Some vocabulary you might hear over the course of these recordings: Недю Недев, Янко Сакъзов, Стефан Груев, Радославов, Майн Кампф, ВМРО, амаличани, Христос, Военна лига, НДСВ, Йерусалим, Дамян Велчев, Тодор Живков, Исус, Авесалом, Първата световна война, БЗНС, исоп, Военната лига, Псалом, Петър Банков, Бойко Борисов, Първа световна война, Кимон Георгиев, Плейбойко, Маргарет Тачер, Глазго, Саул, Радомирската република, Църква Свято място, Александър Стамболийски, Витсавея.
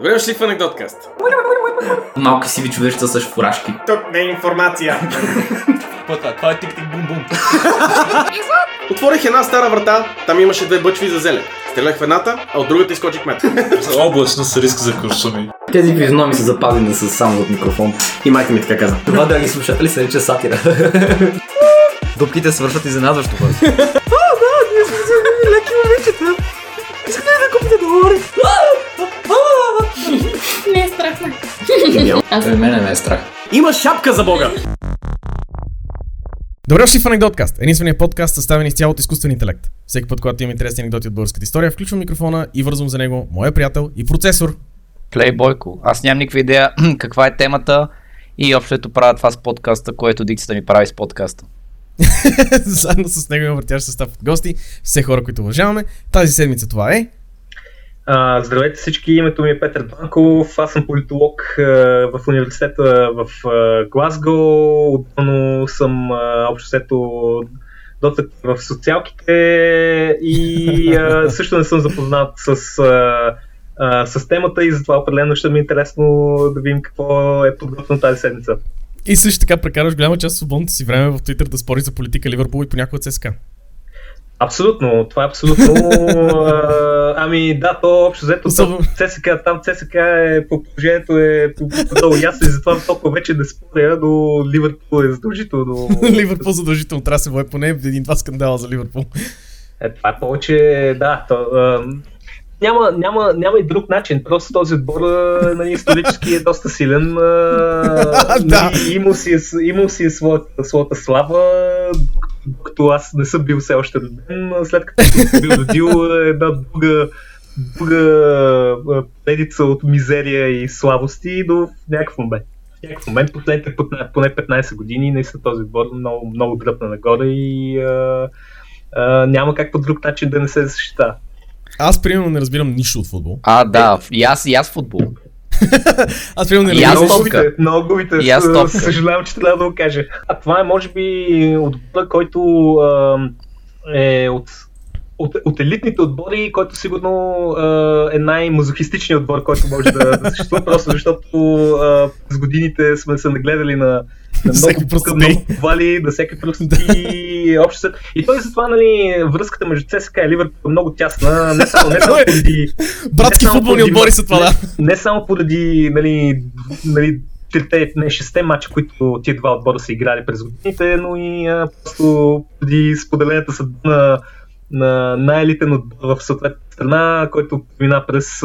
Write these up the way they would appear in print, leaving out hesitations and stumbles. Добре дошли в Анекдоткаст. Малки сиви човечета с шпорашки. Тук не е информация. Това е тик-тик бум-бум. Отворих една стара врата, там имаше две бъчви за зеле. Стрелях в едната, а от другата изкочих мет. Облачно с риск за куршуми. Тези призноми са запазени с само от микрофон. И майка ми така каза. Това, драги слушатели, се рече сатира. Дупките свършват изненадващо хора. А, да, ние сме взели леки момичета. Искате да купите долари? Не е страх, не. Мене не е страх. Има шапка за Бога! Добре дошли в Анекдоткаст, единственият подкаст, съставен изцяло от изкуствен интелект. Всеки път, когато имам интересни анекдоти от българската история, включвам микрофона и вързвам за него моя приятел и процесор. Плейбойко. Аз нямам никаква идея каква е темата и общото правя това с подкаста, което дикцията ми прави с подкаста. Заедно с него има въртящ състав от гости, все хора, които уважаваме. Тази седмица това е... Здравейте всички, името ми е Петър Банков, аз съм политолог в университета в Глазго, отдавна съм обществото доцент в социалките и също не съм запознат с темата и затова определено ще ми е интересно да видим какво е подготвено тази седмица. И също така прекарваш голяма част от свободното си време в Twitter да спориш за политика, Ливърпул и понякога ЦСКА. Абсолютно, това е абсолютно. Ами да, то общо взето ЦСКА е по положението е много ясно и затова толкова вече да споря, но Ливърпул е задължително. Ливърпул задължително трябва да се вое поне един-два скандала за Ливърпул. Това е повече, да. Няма и друг начин, просто този отбор исторически е доста силен. Имал си своята слава, докато аз не съм бил все още роден, след като съм бил родил една друга поредица от мизерия и слабости до някакъв момент, последните поне 15 години, наистина този отбор много дръпна нагоре и няма как по друг начин да не се защита. Аз примерно не разбирам нищо от футбол. Да, и аз футбол. Аз примерно не разбирам. Много губите, съжалявам, че трябва да го кажа. А това е може би отбора, който е от елитните отбори, който сигурно е най-мазохистичният отбор, който може да съществува, просто защото с годините сме се нагледали на много повали, на всеки простоти обществото. И той затова, връзката между ЦСКА и Ливърпул е много тясна, не само поради... Братски футболни отбори са това, да. Не само поради, шесте мача, които тия два отбора са играли през годините, но и просто поради споделената съдба на най-елитен отбор в съответната страна, който мина през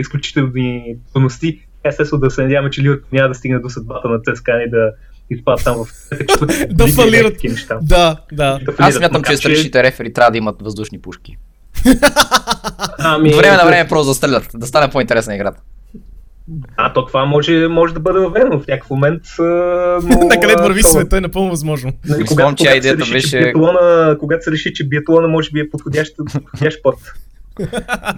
изключителни трудности. Естествено да се надяваме, че Ливърпул няма да стигне до съдбата на ЦСКА и да изпадат там в четвъртите да фалират. Да. Аз смятам, че старшите рефери трябва да имат въздушни пушки. От време на време просто застрелят, да стане по-интересна играта. То това може да бъде въведено в някакъв момент, но... На къде върви света е напълно възможно. Когато се реши, че биатлона може би е подходящ спорт.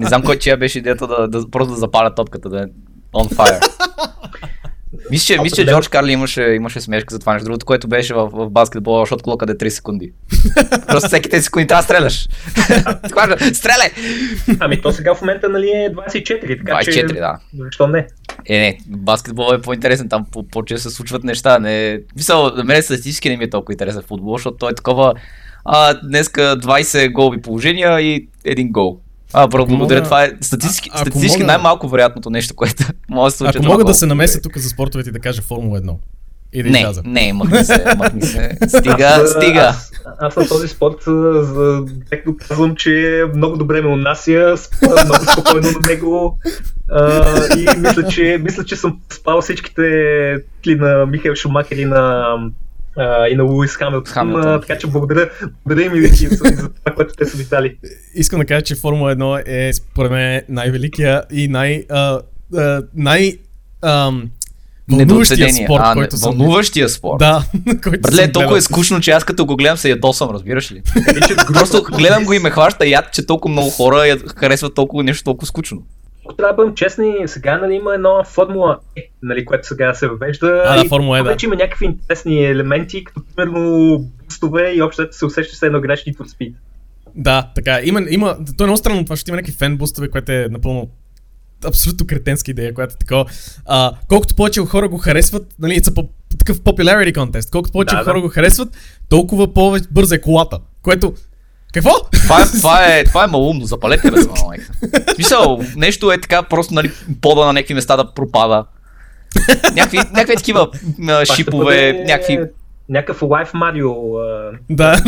Не знам кой чия беше идеята просто да запаля топката, да е on fire. Мисля, че Джордж Карли имаше смешка за това нещо другото, което беше в баскетбола, защото клокът е 3 секунди. Просто всеки 3 секунди трябва да стреляш. Стреляй! То сега в момента е 24, така че... 24, да. Защо не? Не, баскетбола е по-интересен, там по-често се случват неща. Мисля, на мен статистически не ми е толкова интересен футбол, защото той е такова... Днеска 20 голби положения и 1 гол. Благодаря, това е статистически най-малко вероятното нещо, което може да се случи. Ако мога да се намеся тук за спортовете и да кажа Формула 1. Не, махни се. Стига. Аз на този спорт, както казвам, че много добре ме унася, много спокойно на него и мисля, че съм спал всичките на Михаил Шумакер и на Луис Хамилтън, така че благодаря им и за това, което те са видали. Искам да кажа, че Формула 1 е според мен най-великия и най-вълнуващия спорт, който съм... Вълнуващия спорт? Да. Братле, толкова е скучно, че аз като го гледам се ядосам, разбираш ли? Просто гледам го и ме хваща яд, че толкова много хора харесват толкова нещо толкова скучно. Ако трябва да бъдем честни, сега има една Формула Е, което сега се въвежда. Формула Е, да. Вече има някакви интересни елементи, като примерно бустове и общото се усеща с едно грешни Need for Speed. Да, така. Има, то е много странно това, защото има някакви фен бустове, което е напълно абсолютно кретенска идея, която е такова. Колкото повече хора го харесват, нали, такъв popularity contest, колкото повече хора го харесват, толкова повече бърза е колата, което... Какво? Това е малумно, запалете бе, малайка. Мисъл, нещо е така, просто нали, пода на някакви места да пропада. Някакви такива шипове, някакви... Някакъв лайф Марио... Да,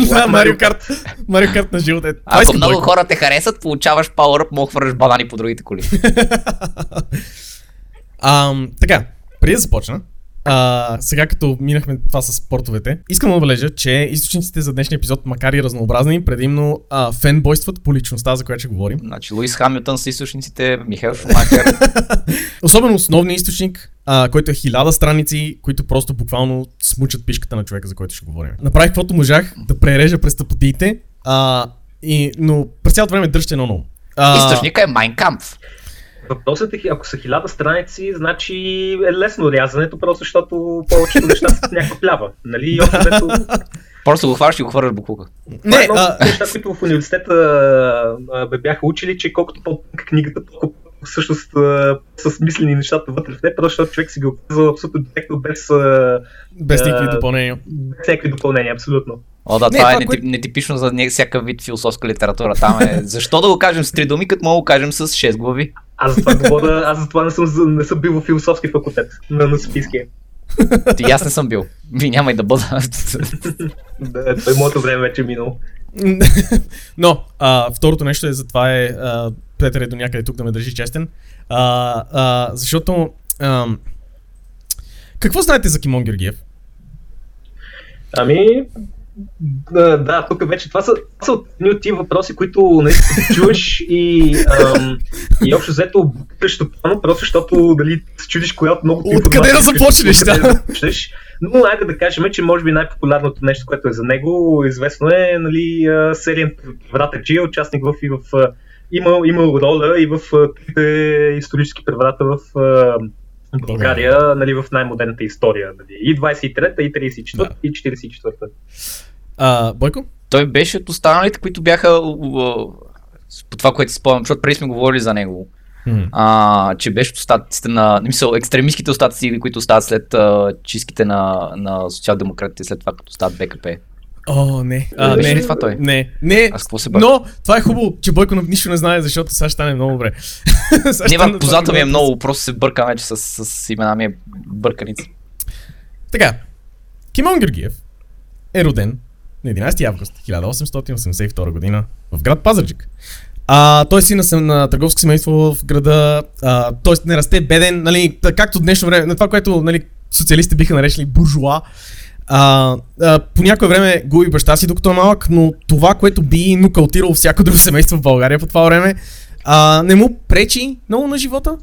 Марио Карт на живота. Ако много хора те харесат, получаваш Power Up, мога хвърляш банани по другите коли. Така, преди да започна, сега като минахме това с спортовете, искам да отбележа, че източниците за днешния епизод, макар и разнообразни, предимно фенбойстват по личността, за която ще говорим. Значи Луис Хамилтън са източниците, Михаил Шумахер. Особено основният източник, който е 1000 страници, които просто буквално смучат пишката на човека, за който ще говорим. Направих каквото можах да прережа през тъпотиите, но през цялото време дръжте едно ново. Източника е Майн Кампф. Въпросът е, ако са 1000 страници, значи е лесно рязането, просто защото повечето неща са някаква плява. Нали? Общо, просто го хващаш и го хвърляш буклука. Не, е много неща, които в университета бяха учили, че колкото по-тънка книгата, толкова всъщност са смислени нещата вътре в нея, просто защото човек си ги оказва абсолютно директно без никакви допълнения. Без всякакви допълнения, абсолютно. О, да, това е нетипично за всяка вид философска литература. Там е. Защо да го кажем с 3 думи, като мога да го кажем с 6 глави? Аз за това не съм бил в философски факултет на Софийския. Ти аз не съм бил. И няма и да бъда. Да, това е моето време вече минало. Но, второто нещо е, затова е Петър е до някъде тук да ме държи честен. Защото... какво знаете за Кимон Георгиев? Ами... Да, тук вече това са едни от тия въпроси, които наистина чуваш и общо взето объркаш топано, просто защото дали се чудиш коя от много информация... Откъде да започнеш, Но айде да кажем, че може би най-популярното нещо, което е за него, известно е, нали, сериен превратаджи, е участник имал роля и в трите исторически преврата в България, нали, в най-модерната история. Нали, и 23-та, и 34-та, да. И 44-та. Бойко? Той беше от останалите, които бяха по това, което си спомням, защото преди сме говорили за него, че беше от остатъците на, екстремистските остатъци, които остават след чистките на социал-демократите, след това като остават БКП. О, не. Беше ли това той? Не. Аз какво се бърна? Но това е хубаво, че Бойко нищо не знае, защото сега ще стане много добре. Не, позата ми е много, просто се бъркам вече с имена ми е бърканица. Така, Кимон Георгиев е роден на 11 август 1882 година в град Пазарджик. Той е син на търговско семейство в града, т.е. не расте беден, нали, както днешно време, на това, което нали, социалистите биха наречени буржуа. По някое време губи баща си, докато е малък, но това, което би нокаутирало всяко друго семейство в България по това време, не му пречи много на живота.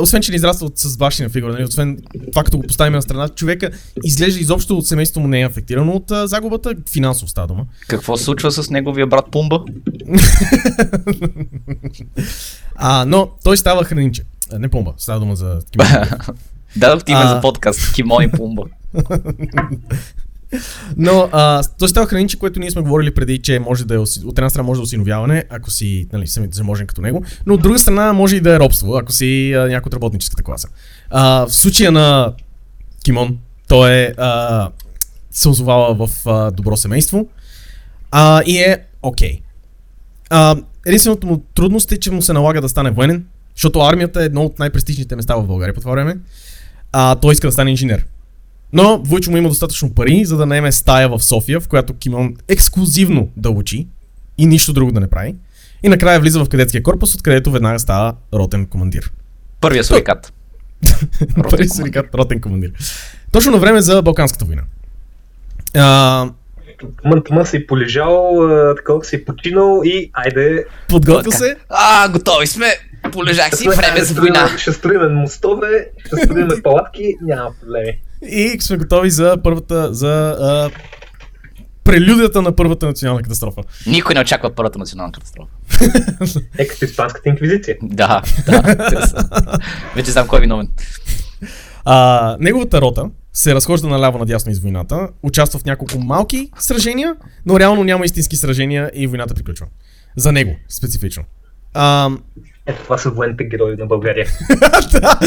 Освен, че не израства с бащина фигура, нали? Освен това, като го поставим на страна, човека изглежда изобщо от семейството му не е афектирано от загубата, финансово става дума. Какво се случва с неговия брат Пумба? Но той става хранинче. Не Пумба, става дума за Кимон. Дадох ти име за подкаст, Кимон и Пумба. Но той става хранинче, което ние сме говорили преди, че може да е от една страна може да осиновяване, ако си нали, заможен като него, но от друга страна може и да е робство, ако си някой от работническата класа. В случая на Кимон, той е се озовава в добро семейство и е окей. Единственото му трудност е, че му се налага да стане военен, защото армията е едно от най-престижните места в България по това време. Той иска да стане инженер. Но Войчо му има достатъчно пари, за да наеме стая в София, в която Кимон ексклузивно да учи и нищо друго да не прави. И накрая влиза в кадетския корпус, откъдето веднага става ротен командир. Първия сурикат. Ротен командир. Точно на време за Балканската война. Тъмън се е полежал, такова се е починал и айде... Подготвил се. Готови сме. Полежах си, време за война. Ще строим мостове, ще строим палатки, няма проблеми. И сме готови за първата, прелюдията на първата национална катастрофа. Никой не очаква първата национална катастрофа. Като испанската инквизиция. Да. Вече знам кой е виновен. Неговата рота се разхожда наляво надясно из войната, участва в няколко малки сражения, но реално няма истински сражения и войната приключва. За него специфично. Ето това са военните герои на България. Да.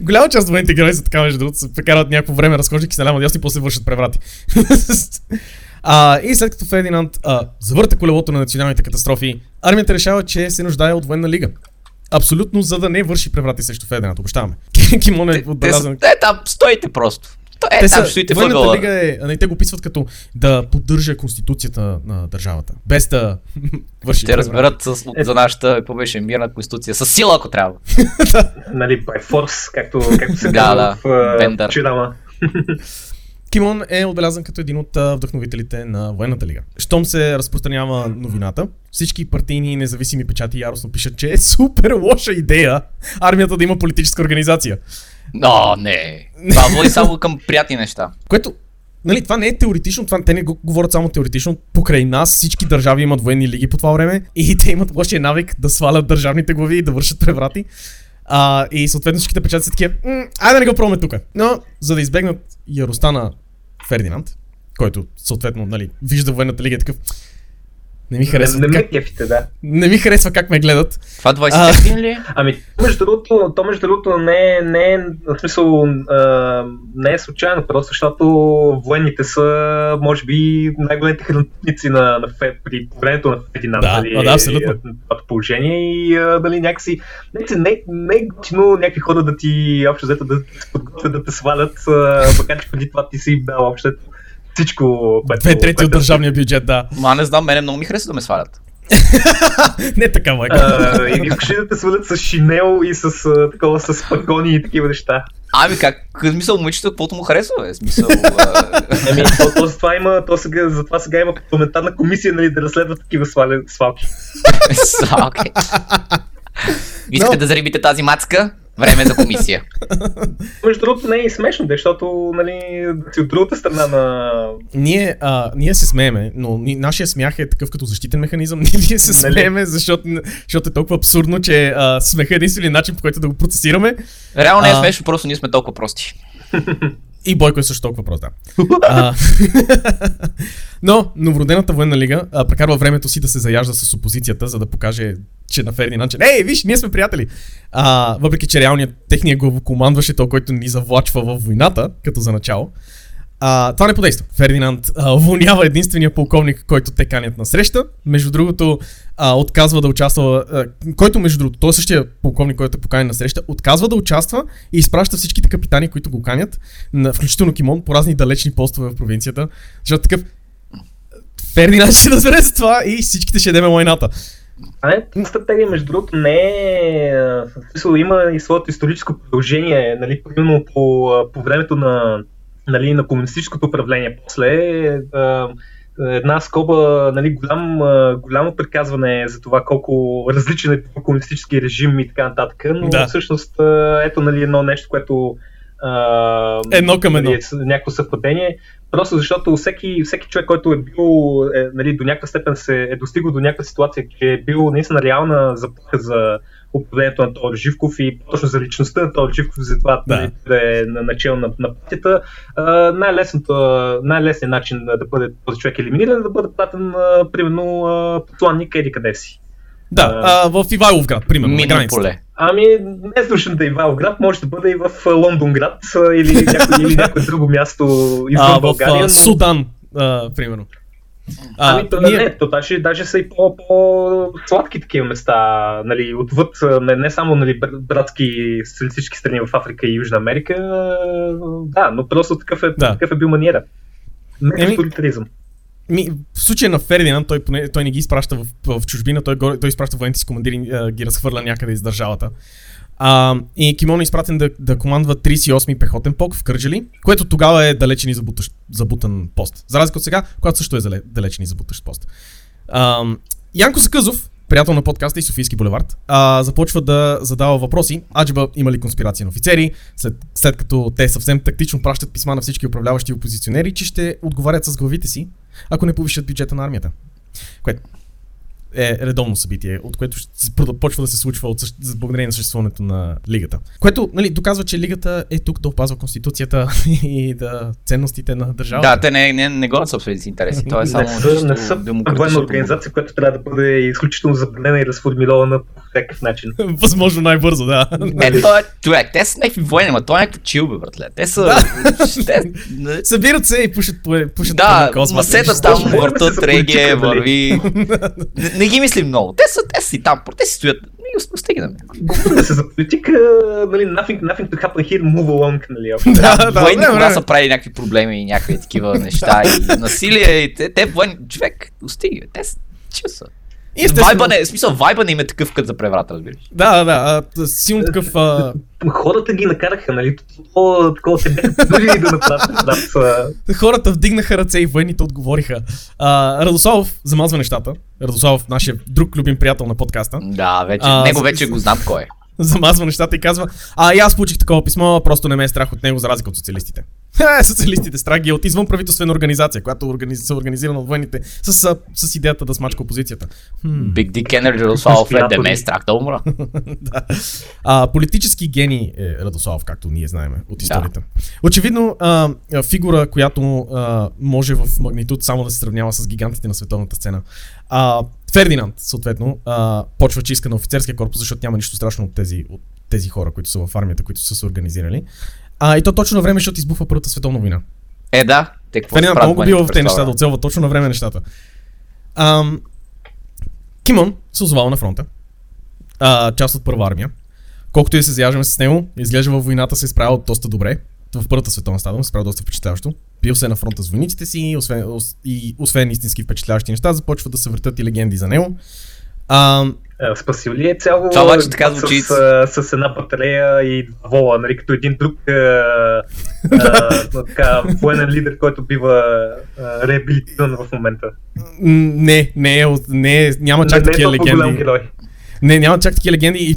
Голяма част от военните герои са така, между другото, се прекарват някакво време, разхождайки се наляво дясно и после вършат преврати. И след като Фердинанд завърта колелото на националните катастрофи, армията решава, че се нуждае от военна лига. Абсолютно, за да не върши преврати срещу Фердинанд, обещаваме. Кимон е отбелязан. Там стоите просто. Те там стоите въглава. Военната лига те го описват като да поддържа конституцията на държавата. Без да върши. Ще разберат за нашата повече мирна конституция. С сила, ако трябва. Нали, by force, както се казва в чинама. Кимон е отбелязан като един от вдъхновителите на Военната лига. Щом се разпространява новината, всички партийни и независими печати яростно пишат, че е супер лоша идея армията да има политическа организация. Но, не. Това води само към приятни неща. Което, нали, това не е теоретично, това те не го говорят само теоретично. Покрай нас всички държави имат военни лиги по това време и те имат лошия навик да свалят държавните глави и да вършат преврати. И съответно всичките печати са такива, айде да не го пробваме тук. Но, за да избегнат яростта на Фердинанд, който съответно, нали, вижда военната лига и такъв, не ми харесва. Не ми харесва как ме гледат. Това 20 ли? Ами, между другото не е в смисъл, не е случайно, просто защото военните са, може би, най-големите храници на времето на Фердинанд. Да, абсолютно. Това положение и дали някакси, не е готино някакви хора да ти общо взето да се подготвят, да те свалят, макар че преди това ти си дал общо взето всичко. 2/3 от държавния бюджет, да. Ма не знам, мене много ми харесва да ме свалят. Не така, майка. И каши да те свалят с шинел и с такова, с пагони и такива неща. Ами как, смисъл, момичето, каквото му харесва, бе, смисъл. Ами, затова сега има парламентарна комисия, нали, да разследва такива свалки. Свалки. Искате да зарибите тази мацка? Време за комисия. Между другото не е и смешно, защото, нали, от другата страна на... Ние се смееме, но нашия смях е такъв като защитен механизъм. Ние се смееме, защото е толкова абсурдно, че смеха е единствен начин, по който да го процесираме. Реално не е смешно, просто ние сме толкова прости. И Бойко е също толкова прост, да. Но новородената военна лига прекарва времето си да се заяжда с опозицията, за да покаже, че на Фердинанд, че ей, виж, ние сме приятели. Въпреки че реалният техния главокомандващ е той, който ни завлачва във войната, като за начало. Това не подейства. Фердинанд уволнява единствения полковник, който те канят на среща. Между другото, отказва да участва, който между другото, той същия полковник, който е поканен на среща, отказва да участва и изпраща всичките капитани, които го канят, включително Кимон, по разни далечни постове в провинцията. Защото такъв, Фердинанд ще разбере с това и всичките ще идеме войната. Това стратегия, между другото, не е... В смисъл, има и своето историческо продължение, нали, примерно по времето на... Нали, на комунистическото управление после една скоба, нали, голямо приказване за това колко различен е комунистически режим и така нататък, но да. Всъщност ето, нали, едно нещо, което едно към едно. Е някакво съвпадение. Просто защото всеки човек, който е бил, нали, до някаква степен се е достигал до някаква ситуация, че е бил наистина реална заплаха за управлението на Тодор Живков и точно за личността на Тодор Живков, за това да е начало на партията. Най-лесният начин да бъде този човек елиминиран е да бъде пратен, примерно, посланник еди къде си. Да, в Ивайловград, примерно, на границата. Ами, не е слушам да е Ивайловград, може да бъде и в Лондонград или някое друго място извън България. В Судан, примерно. Даже са и по-сладки такива места, нали, отвъд, не само, нали, братски социалистически страни в Африка и Южна Америка, да, но просто такъв е бил маниера. Не е авторитаризъм. В случая на Фердинанд, той не ги изпраща в чужбина, той изпраща военните си командири, ги разхвърля някъде из държавата. И Кимон е изпратен да командва 38-ми пехотен полк в Кърджали, което тогава е далечен и забутан пост. За разлика от сега, когато също е далечен и забутащ пост. Янко Сакъзов, приятел на подкаста и Софийски булевард, започва да задава въпроси. Аджеба има ли конспирация на офицери, след като те съвсем тактично пращат писма на всички управляващи опозиционери, че ще отговарят с главите си, ако не повишат бюджета на армията. Което е редовно събитие, от което почва да се случва благодарение на съществуването на лигата. Което, нали, доказва, че лигата е тук да опазва конституцията и да ценностите на държавата. Да, те не го собствените интереси. Това е само демократична организация, която трябва да бъде изключително забранена и разформирована всякакъв начин. Възможно най-бързо, да. Е, той е човек. Те са някакви военни, но той е някакво чил, бе, братле. Те са... Събират се и пушат по космата. Да, масета там, въртат, реге, върви. Не ги мислим много. Те са и там, те си стоят. Да се за политика, нали, nothing to happen here, move along, нали. Да, военни кога са правили някакви проблеми и някакви такива неща и насилие и те военни, човек, достига, те са, чил са. В смисъл, вайба не им е такъв кът за преврата, разбираш. Да, силно такъв... Хората ги накараха, нали, такова се бяха държили да направят. Хората вдигнаха ръце и военните отговориха. Радославов замазва нещата. Радославов, нашия друг любим приятел на подкаста. Да, вече, него вече го знам кой е. Замазва нещата и казва: и аз получих такова писмо, просто не ме е страх от него, за разлика от социалистите. Социалистите, страх ги от извънправителствена организация, която са организирана от военните с идеята да смачка опозицията. Big Dick Energy Радославов е, не ме е страх да умра. Политически гений е Радославов, както ние знаем от историята. Да. Очевидно, фигура, която може в магнитуд само да се сравнява с гигантите на световната сцена. Фердинанд, съответно, почва, че иска на офицерския корпус, защото няма нищо страшно от тези хора, които са в армията, които са се организирали. И то точно на време, защото избухва Първата световна война. Да. Фердинанд много бил в тези неща, да оцелва точно на време нещата. Кимон се озовава на фронта. Част от Първа армия. Колкото и се заяждаме с него, изглежда във войната се изправил доста добре. В Първата световна стадия се справя доста впечатляващо. Бил се на фронта с войниците си, освен истински впечатляващи неща, започва да се въртат и легенди за него. Спасил ли е цяло с една батарея и вола, нали, като един друг военен лидер, който бива реабилитиран в момента? Не, няма чак такива легенди. Няма чак такива легенди.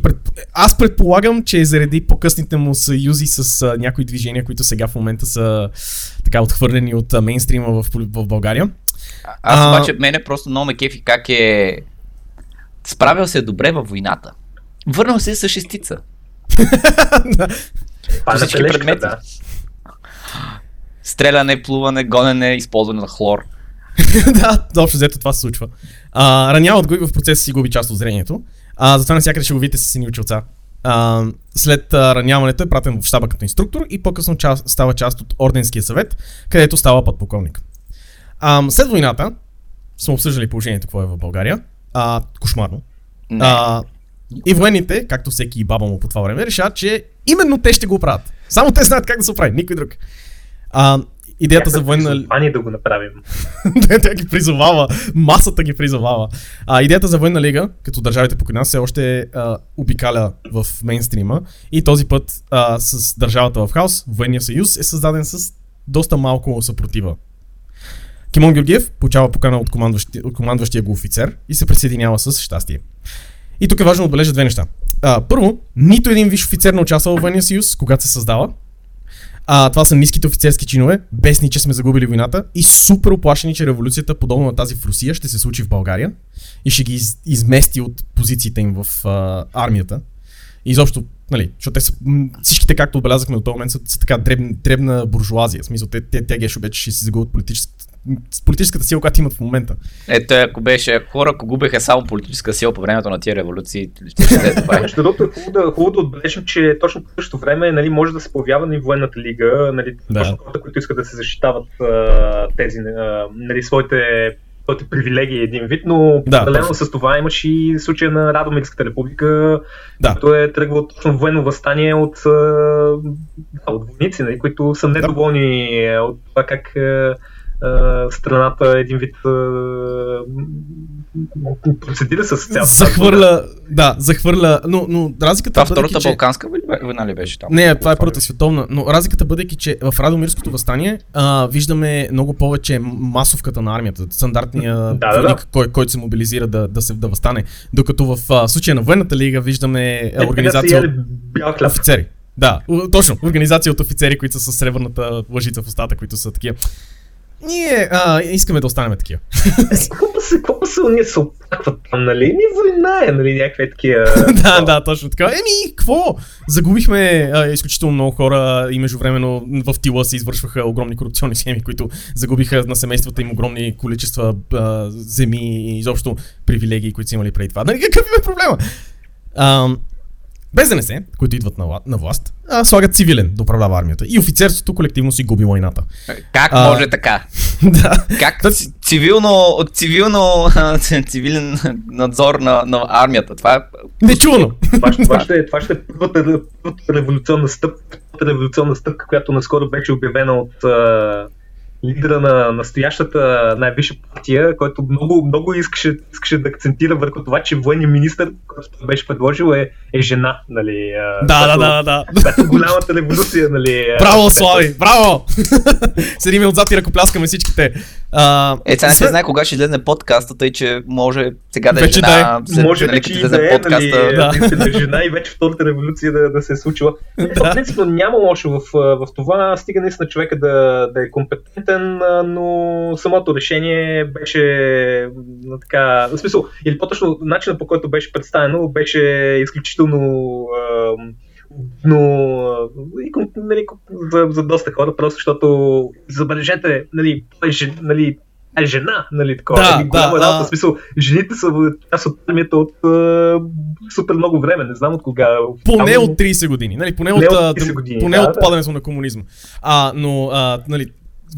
Аз предполагам, че заради по-късните му съюзи с някои движения, които сега в момента са така отхвърлени от мейнстрима в България. Аз обаче мене просто много ме кефи как е справил се добре във войната. Върнал се с шестица. Всички предмети. Да. Стреляне, плуване, гонене, използване на хлор. Да, общо взето това се случва. Раняват го и в процеса си губи част от зрението. Затова насякъде ще го видите с сини очи овца. След раняването е пратен в щаба като инструктор и по-късно става част от Орденския съвет, където става подполковник. След войната сме обсъждали положението какво е в България. Кошмарно. И военните, както всеки и баба му по това време, решават, че именно те ще го оправят. Само те знаят как да се оправи, никой друг. Идеята за военна... Пани да го направим. Тя ги призовава, масата ги призовава. Идеята за военна лига, като държавите покрай нас, все още обикаля в мейнстрима. И този път с държавата в хаос, Военния съюз е създаден с доста малко съпротива. Кимон Георгиев получава покана от командващия го офицер и се присъединява с щастие. И тук е важно да отбележа две неща. Първо, нито един висш офицер не участвал в Военния съюз, когато се създава. Това са ниските офицерски чинове, бесни, че сме загубили войната и супер оплашени, че революцията, подобно на тази в Русия, ще се случи в България и ще ги измести от позициите им в армията. И изобщо, нали, защото всичките, както отбелязахме до този момент, са така дребна буржуазия. В смисъл, те гешо вече ще си загубят политическата сила, която имат в момента. Ето, ако губеха само политическа сила по времето на тия революции, ще се добавя. Между другото, хубаво да отбележим, че точно по същото време, нали, може да се появява на и Военната лига, нали, точно хората, които искат да се защитават тези, нали, своите привилегии един вид, но паралелно с това имаш и случая на Радомирската република, който е тръгвал точно военно въстание от войници, нали, които са недоволни от това как страната един вид процедира с цялата. Захвърля. Но разликата. Това втората Балканска война ли беше там? Не, това е Първата световна. Но разликата бъдейки, че в Радомирското въстание виждаме много повече масовката на армията, стандартния войник, който се мобилизира да въстане. Докато в случая на Военната лига виждаме организация от офицери. Да, точно. Организация от офицери, които са с сребърната лъжица в устата, които са такива. Ние искаме да останем такива. Ние се оплакват там, нали? Ни война е, нали? Някакви такива... Да, точно така. Какво? Загубихме изключително много хора и междувременно в тила се извършваха огромни корупционни схеми, които загубиха на семействата им огромни количества земи и изобщо привилегии, които са имали преди това. Нали, какъв е проблема? БЗНС, които идват на власт, слагат цивилен да управлява армията. И офицерството колективно си губи войната. Как може така? Да. Как цивилен надзор на армията? Това е... Нечувано! Това ще е първата революционна стъпка, която наскоро беше обявена от лидера на настоящата най-висша партия, който много искаше да акцентира върху това, че военният министър, който беше предложил, е жена, нали? Да. Като голямата революция, нали? Браво, Слави! Браво! Седиме отзад и ръкопляскаме всичките. Не се знае кога ще излезне подкаста, тъй че може сега да е вече жена. Може вече да е жена и вече втората революция да се е случила. Принципно няма лошо в това, стига наистина човека да е компетентен, но самото решение беше така, в смисъл, или по-точно начинът, по който беше представено, беше изключително за доста хора, просто защото забележете, е жена, нали, такова. В смисъл, жените са част от армията от супер много време, не знам от кога. Поне от 30 години, нали, поне от падането на комунизма.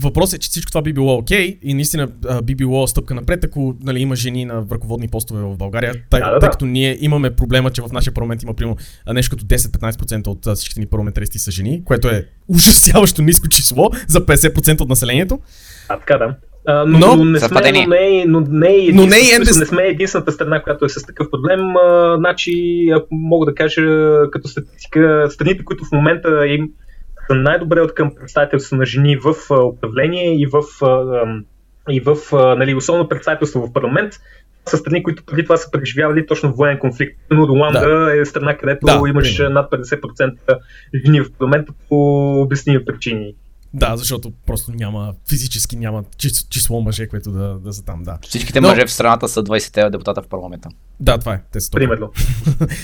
Въпросът е, че всичко това би било окей и наистина би било стъпка напред, ако има жени на ръководни постове в България, тъй като ние имаме проблема, че в нашия парламент има примерно нещо като 10-15% от всичките ни парламентаристи са жени, което е ужасяващо ниско число за 50% от населението. Така да. Не сме единствената страна, която е с такъв проблем. Значи, мога да кажа като статистика, страните, които в момента са най-добре от към представителство на жени в управление и в особено представителство в парламент, са страни, които преди това са преживявали точно военен конфликт. Но Руанда е страна, където имаш над 50% жени в парламента по обясними причини. Да, защото просто няма число мъже, което да са там, да. Всичките мъже в страната са 20 депутата в парламента. Да, това е. Те са примерно.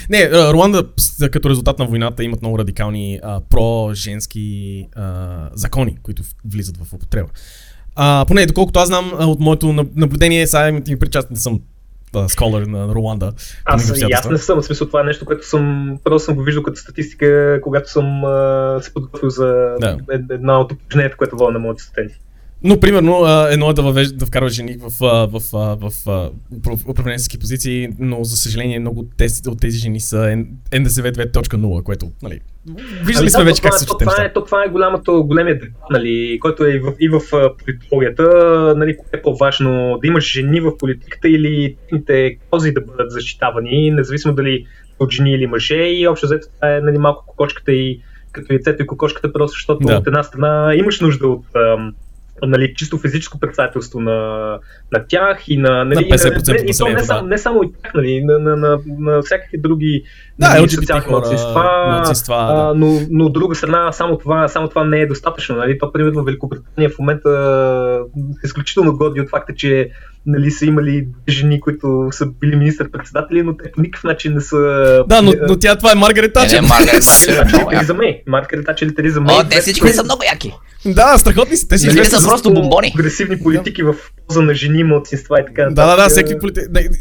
Не, Руанда като резултат на войната имат много радикални про-женски закони, които влизат в употреба. Поне, доколкото аз знам от моето наблюдение, сега ми причастен съм сколър на Руанда. Аз не съм, в смисъл това е нещо, което съм го виждал като статистика, когато съм се подготвил за една от упражненията, което водя на моите студенти. Но, примерно, едно е да вкарва жени в управленски позиции, но за съжаление много от тези жени са НДСВ 2.0, което, нали, виждали сме вече как се чете неща. Това е големия дебат, нали, който е и в политологията, нали, което е по-важно, да имаш жени в политиката или техните каузи да бъдат защитавани, независимо дали от жени или мъже, и общо взето това е, нали, малко кокошката и като яйцето и кокошката, просто защото от една страна имаш нужда от чисто физическо представителство на тях и на 50% и то не само и тях, нали, на всякакви други социални младсинства, но от друга страна само това не е достатъчно. Нали. То, примерно, Великобритания в момента е изключително годи от факта, че, нали, са имали жени, които са били министър-председатели, но те по никакъв начин не са... Да, но тя това е Маргарет Тачер. Маргарет Тачер и Териза Мей. Те всички са много яки. Да, страхотни са. Те са просто бомбони. Агресивни политики в полза на жени, малцинства и така. Да, всеки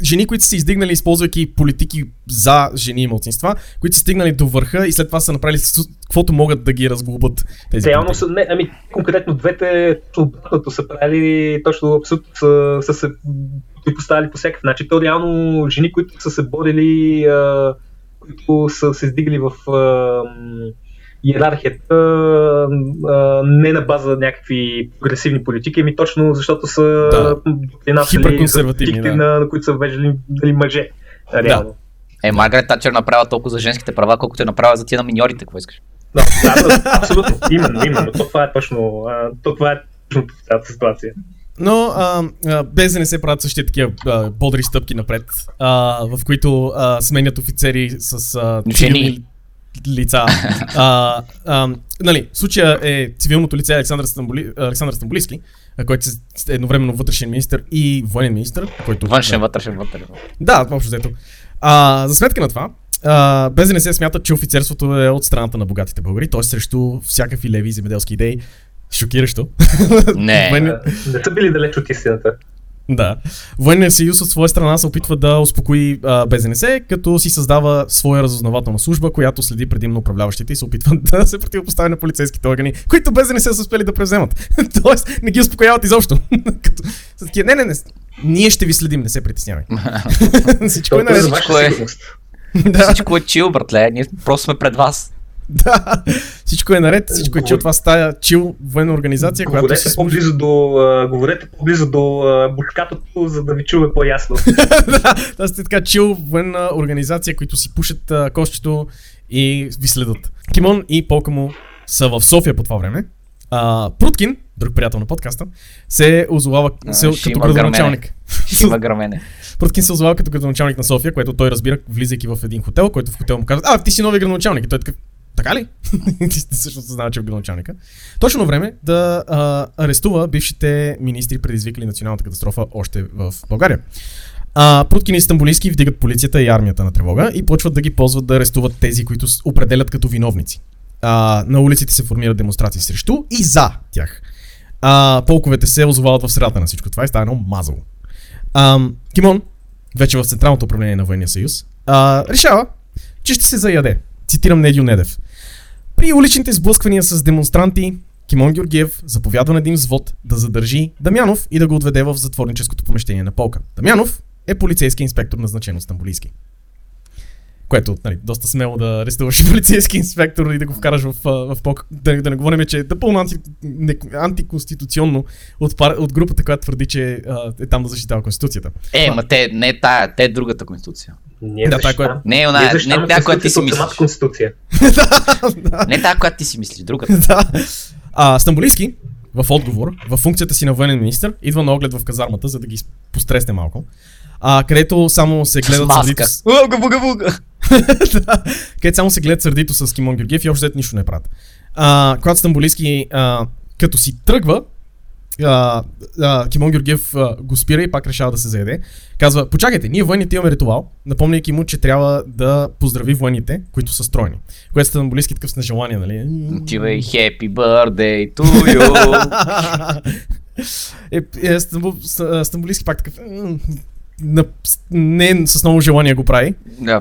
жени, които са издигнали, използвайки политики за жени и малцинства, които са стигнали до върха и след това са направили каквото могат да ги разглобат тези реално са, не, конкретно двете обратното са правили, точно абсолютно са се поставили по всякакъв начин. То реално жени, които са се борили, които са се издигали в иерархията, не на база на някакви прогресивни политики, точно защото са хиперконсервативни, на които са веждали мъже. Реално. Маргарет Тачер направила толкова за женските права, колкото е направила за тия на миньорите, какво искаш. Да, абсолютно. Именно. Това е точно тази ситуация. Но без да не се правят същите такива бодри стъпки напред, в които сменят офицери с цивилни лица. Случая е цивилното лице Александър Стамболийски, който е едновременно вътрешен министър и военен министър. Външен, вътрешен. Да, общо взето. За сметка на това, БЗНС смята, че офицерството е от страната на богатите българи, т.е. срещу всякакви леви и земеделски идеи. Шокиращо. Не са били далеч от истината. Да. Военния съюз от своя страна се опитва да успокои БЗНС, като си създава своя разузнавателна служба, която следи предимно управляващите и се опитва да се противопостави на полицейските органи, които БЗНС са успели да превземат. Тоест, не ги успокояват изобщо. Не. Ние ще ви следим, не се притеснявай. Всичко е наред. Всичко е чил, братле. Ние просто сме пред вас. Да, всичко е наред, всичко е чил, това стая чил военна организация, която говорете се служи. Говорете по-близо до бушкатото, за да ви чува по-ясно. Да, това сте така чил военна организация, които си пушат кошчето и ви следат. Кимон и полка му са в София по това време. Пруткин, друг приятел на подкаста, се озовава като градоначалник. Пруткин се озовава като градоначалник на София, което той разбира, влизайки в един хотел, който в хотел му казва: ти си новия градоначалник. И той е така: така ли? Ти всъщност се знава, че е градоначалника. Точно време да арестува бившите министри, предизвикали националната катастрофа още в България. Пруткин и Стамболийски вдигат полицията и армията на тревога и почват да ги ползват да арестуват тези, които определят като виновници. На улиците се формират демонстрации срещу и за тях. Полковете се озовават в средата на всичко това и става едно мазало. Кимон, вече в Централното управление на Военния съюз, решава, че ще се заяде. Цитирам Недю Недев. При уличните сблъсквания с демонстранти, Кимон Георгиев заповядва на един взвод да задържи Дамянов и да го отведе в затворническото помещение на полка. Дамянов е полицейски инспектор, назначен от Стамболийски. Което, доста смело да арестуваш полицейски инспектор и да го вкараш в полка. Да не говорим, че е напълно антиконституционно от групата, която твърди, че е там да защитава конституцията. Ма те не е тая, те е другата конституция. Не е тая, която ти си мислиш. Не е тая, която ти си мислиш, другата. Стамболийски, в отговор, в функцията си на военен министър, идва на оглед в казармата, за да ги постресне малко. Където само се гледат сърдито с... Където само се гледат сърдито с Кимон Георгиев и още взето нищо не правят. Когато Стамболийски като си тръгва, Кимон Георгиев го спира и пак решава да се заеде. Казва: почакайте, ние военните имаме ритуал, напомняйки му, че трябва да поздрави военните, които са стройни. Което Стамболийски такъв с нежелание, нали? Чувай, happy birthday to you. Стамболийски пак такъв... не с много желание го прави. Да,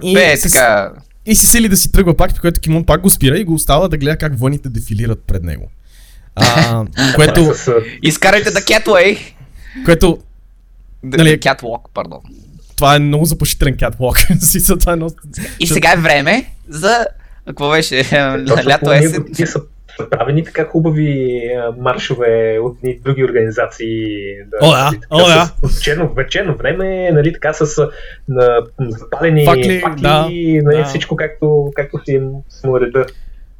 и се сели да си тръгва пак, при което Кимон пак го спира и го остава да гледа как военните дефилират пред него. Което... Изкарайте да Catway! Което... Catwalk, пардон. Това е много запашителен Catwalk. И сега е време за... Какво беше? Лято есен. Са правени така хубави маршове от други организации. С черно време, така с запалени факли, всичко както си му реда.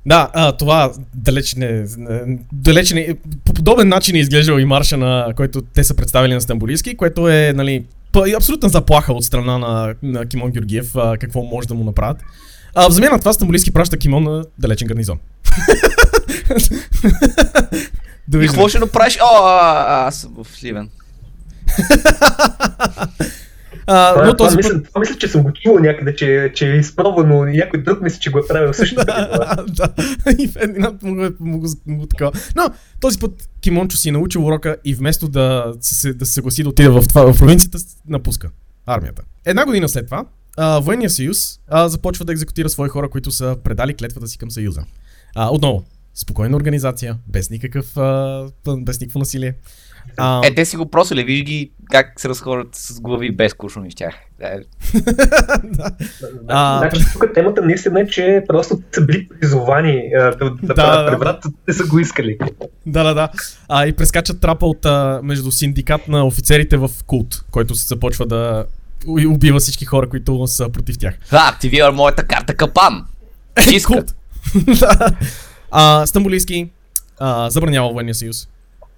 Да, това далеч не. По подобен начин е изглеждал и марша, на който те са представили на Стамболийски, което е абсолютна заплаха от страна на Кимон Георгиев, какво може да му направят. В замяна на това Стамболийски праща Кимон на далечен гарнизон. И какво ще направиш? Аз съм в Сливен. Мисля, че съм го чувал някъде, че е изпробвано, някой друг мисля, че го е правил също. Да, и Фердинанд му го такава. Но този път Кимончо си научил урока и вместо да се съгласи да отида в провинцията, напуска армията. Една година след това Военния съюз започва да екзекутира свои хора, които са предали клетвата си към съюза. Отново, спокойна организация, без никакво насилие. Те си го просили, виж ги как се разхождат с глави без куршуми с тях. Значи тук темата наистина е, че просто са били призовани да правят преврат, те са го искали. Да. И прескачат трапа между синдикат на офицерите в култ, който се започва да убива всички хора, които са против тях. Активира моята карта Капан! Култ! Стамболийски забранява Военния съюз.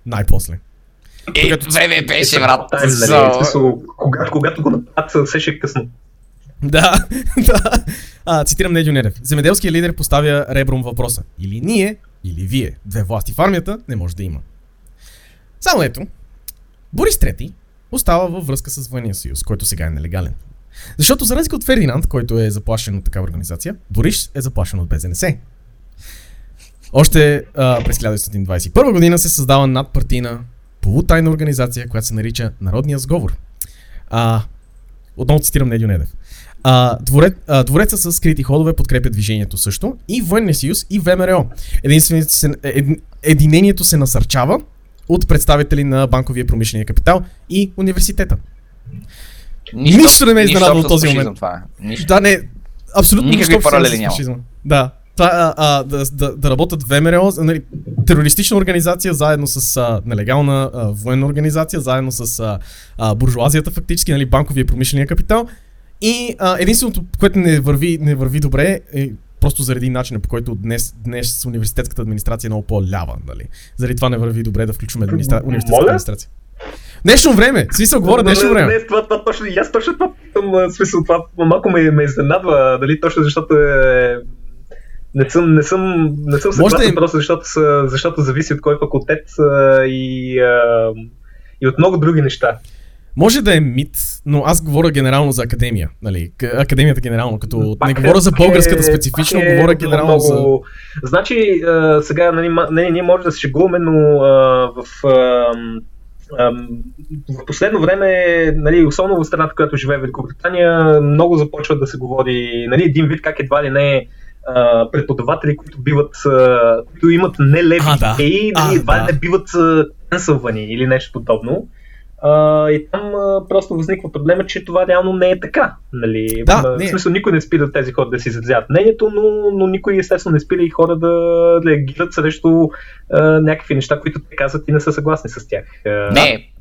Най-после. Време беше, брат. Когато го направят, се ще е късно. Да. Цитирам Недю Недев. Земеделският лидер поставя ребром въпроса: или ние, или вие. Две власти в армията не може да има. Само ето, Борис Третий остава във връзка с Военния съюз, който сега е нелегален. Защото за разлика от Фердинанд, който е заплашен от такава организация, Борис е заплашен от БЗНС. Още през 1921 година се създава надпартийна полутайна организация, която се нарича Народния сговор. Отново цитирам Недю Недев. Двореца с скрити ходове подкрепя движението също, и Военния съюз, и ВМРО. Единението се насърчава от представители на банковия промишления капитал и университета. Нищо не ме изненадва от този момент. Да, не, абсолютно никакви паралели няма. Да. Да работят ВМРО, нали, терористична организация, заедно с нелегална военна организация, заедно с буржуазията фактически, нали, банковия промишления капитал. И единственото, което не върви добре, е просто заради начина, по който днес университетската администрация е много по-лява. Нали. Заради това не върви добре да включим университетската администрация. Днешно време, смисъл говоря, днешно време. Не, това точно, и аз точно това питам, смисъл това малко ме изненадва, дали точно защото е... Не съм съгласен просто, защото зависи от кой факултет и от много други неща. Може да е мит, но аз говоря генерално за академия. Нали? Академията генерално, като пак не говоря за българската специфично, говоря генерално много... за... Значи, сега ние може да се шегуваме, но в последно време, нали, особено в страната, която живее в Великобритания, много започва да се говори, нали, един вид как едва ли не е преподаватели, които имат нелеви идеи, не биват кенсълвани или нещо подобно. И там просто възниква проблема, че това реално не е така. Нали? В смисъл, никой не спира тези хора да си изразяват мнението, но никой естествено не спира и хора да реагират срещу някакви неща, които те казват и не са съгласни с тях. Не,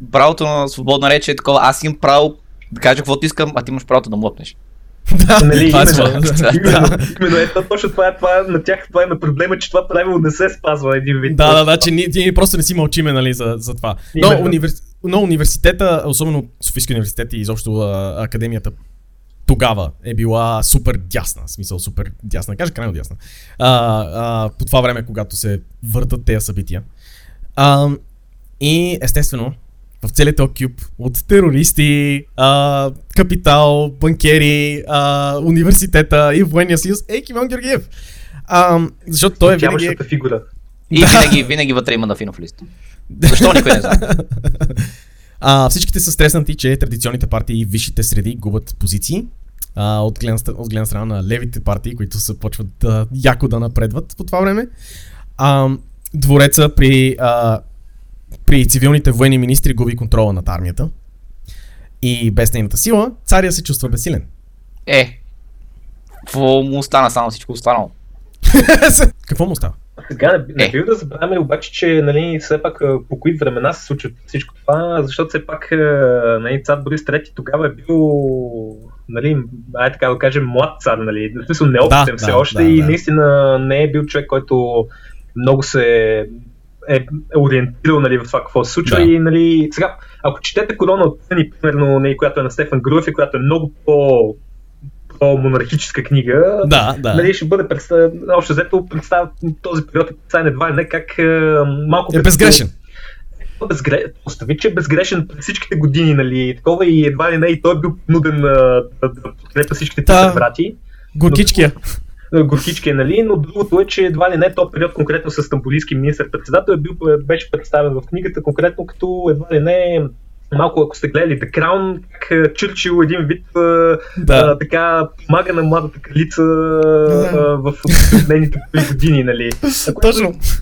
правото на свободна реч е такова, аз имам право да кажа каквото искам, а ти имаш правото да млъкнеш. Да, нали, точно това на тях това е проблема, че това правило не се спазва един вид. Да, че ние просто не си мълчиме, нали, за това. Но университета, особено Софийски университет и изобщо академията тогава е била супер дясна, смисъл супер дясна, кажа крайно дясна. По това време, когато се въртат тези събития. И естествено, в целият този кюб от терористи, капитал, банкери, университета и Военния съюз е Кимон Георгиев. Защото той е винаги... фигура. И винаги вътре има на финов лист. Защо никой не знае? Всичките са стреснати, че традиционните партии и висшите среди губят позиции. От гледна страна на левите партии, които се почват яко да напредват по това време. Двореца при цивилните военни министри губи контрола над армията и без нейната сила царя се чувства бесилен. Какво му остана? Само всичко останало. Какво му остава? Сега не бива да забравяме обаче, че, нали, все пак по кои времена се случва всичко това, защото все пак, нали, цар Борис Третий тогава е бил, нали, така да кажем, млад цар, нали, в смисъл неопитен все още и наистина не е бил човек, който много се е ориентирал, нали, в това какво се случва. И, нали, сега, ако четете Корона от Тъни, примерно, нали, която е на Стефан Груев и която е много по-монархическа книга, нали, ще бъде общо взето представя този период, едва ли не как малко... е безгрешен. Остави, че е безгрешен през всичките години, нали, такова, и едва ли не и той е бил принуден да подкрепя всичките тези брати. Горкичкия. Горкички, нали, но другото е, че едва ли не този период конкретно с Стамболийски министър-председател беше представен в книгата конкретно като едва ли не малко, ако сте гледали The Crown, как Чърчил един вид така помага на младата кралица в последните години, нали.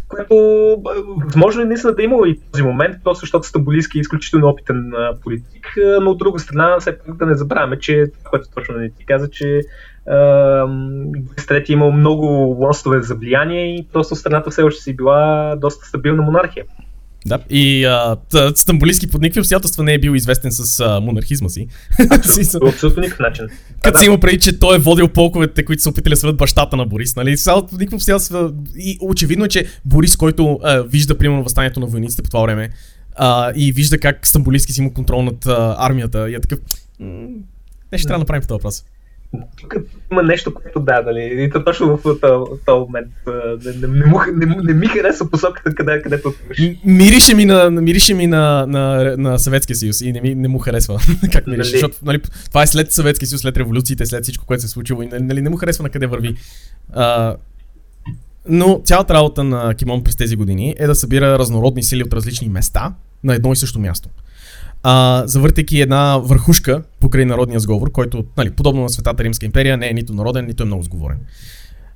Което възможно е наистина да има и този момент, просто защото Стамболийски е изключително опитен политик, но от друга страна все пак да не забравяме, че това, което точно не ти каза, че Борис Третий имал много лостове за влияние и просто страната все още си била доста стабилна монархия. Да, и Стамболийски под никакви обстоятелства не е бил известен с монархизма си. Абсолютно никакъв начин. Като си има преди, че той е водил полковете, които са опитали да сведат бащата на Борис, нали? Под никакви обстоятелства. И очевидно е, че Борис, който вижда примерно въстанието на войниците по това време и вижда как Стамболийски си има контрол над армията и е такъв... Нещо трябва да направим по този въпрос. Тук има нещо, което нали, и точно в този момент не ми хареса посоката, където отиваш. Мирише ми на Съветския съюз и не му харесва как мирише, защото, нали, това е след Съветския съюз, след революциите, след всичко, което се е случило и, нали, не му харесва на къде върви Но цялата работа на Кимон през тези години е да събира разнородни сили от различни места на едно и също място. Завъртайки една върхушка покрай Народния сговор, който, нали, подобно на Светата Римска империя, не е нито народен, нито е много сговорен.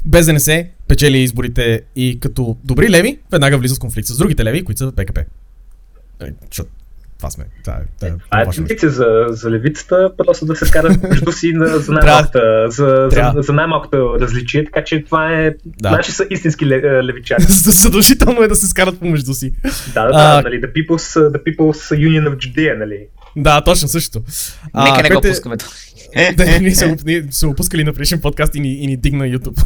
БЗНС печели изборите и като добри леви веднага влиза в конфликт с другите леви, които са в БКП. Това сме. Това е тенденция за левицата, просто да се скарат между си за най-малката, за най-малкото различие, така че това е, значи са истински левичари. Съдължително е да се скарат помежду си. Нали, the people's union of Judea, нали. Да, точно също. Нека не го пускаме това. Да, ние се опускали на предишен подкаст и ни дигна YouTube.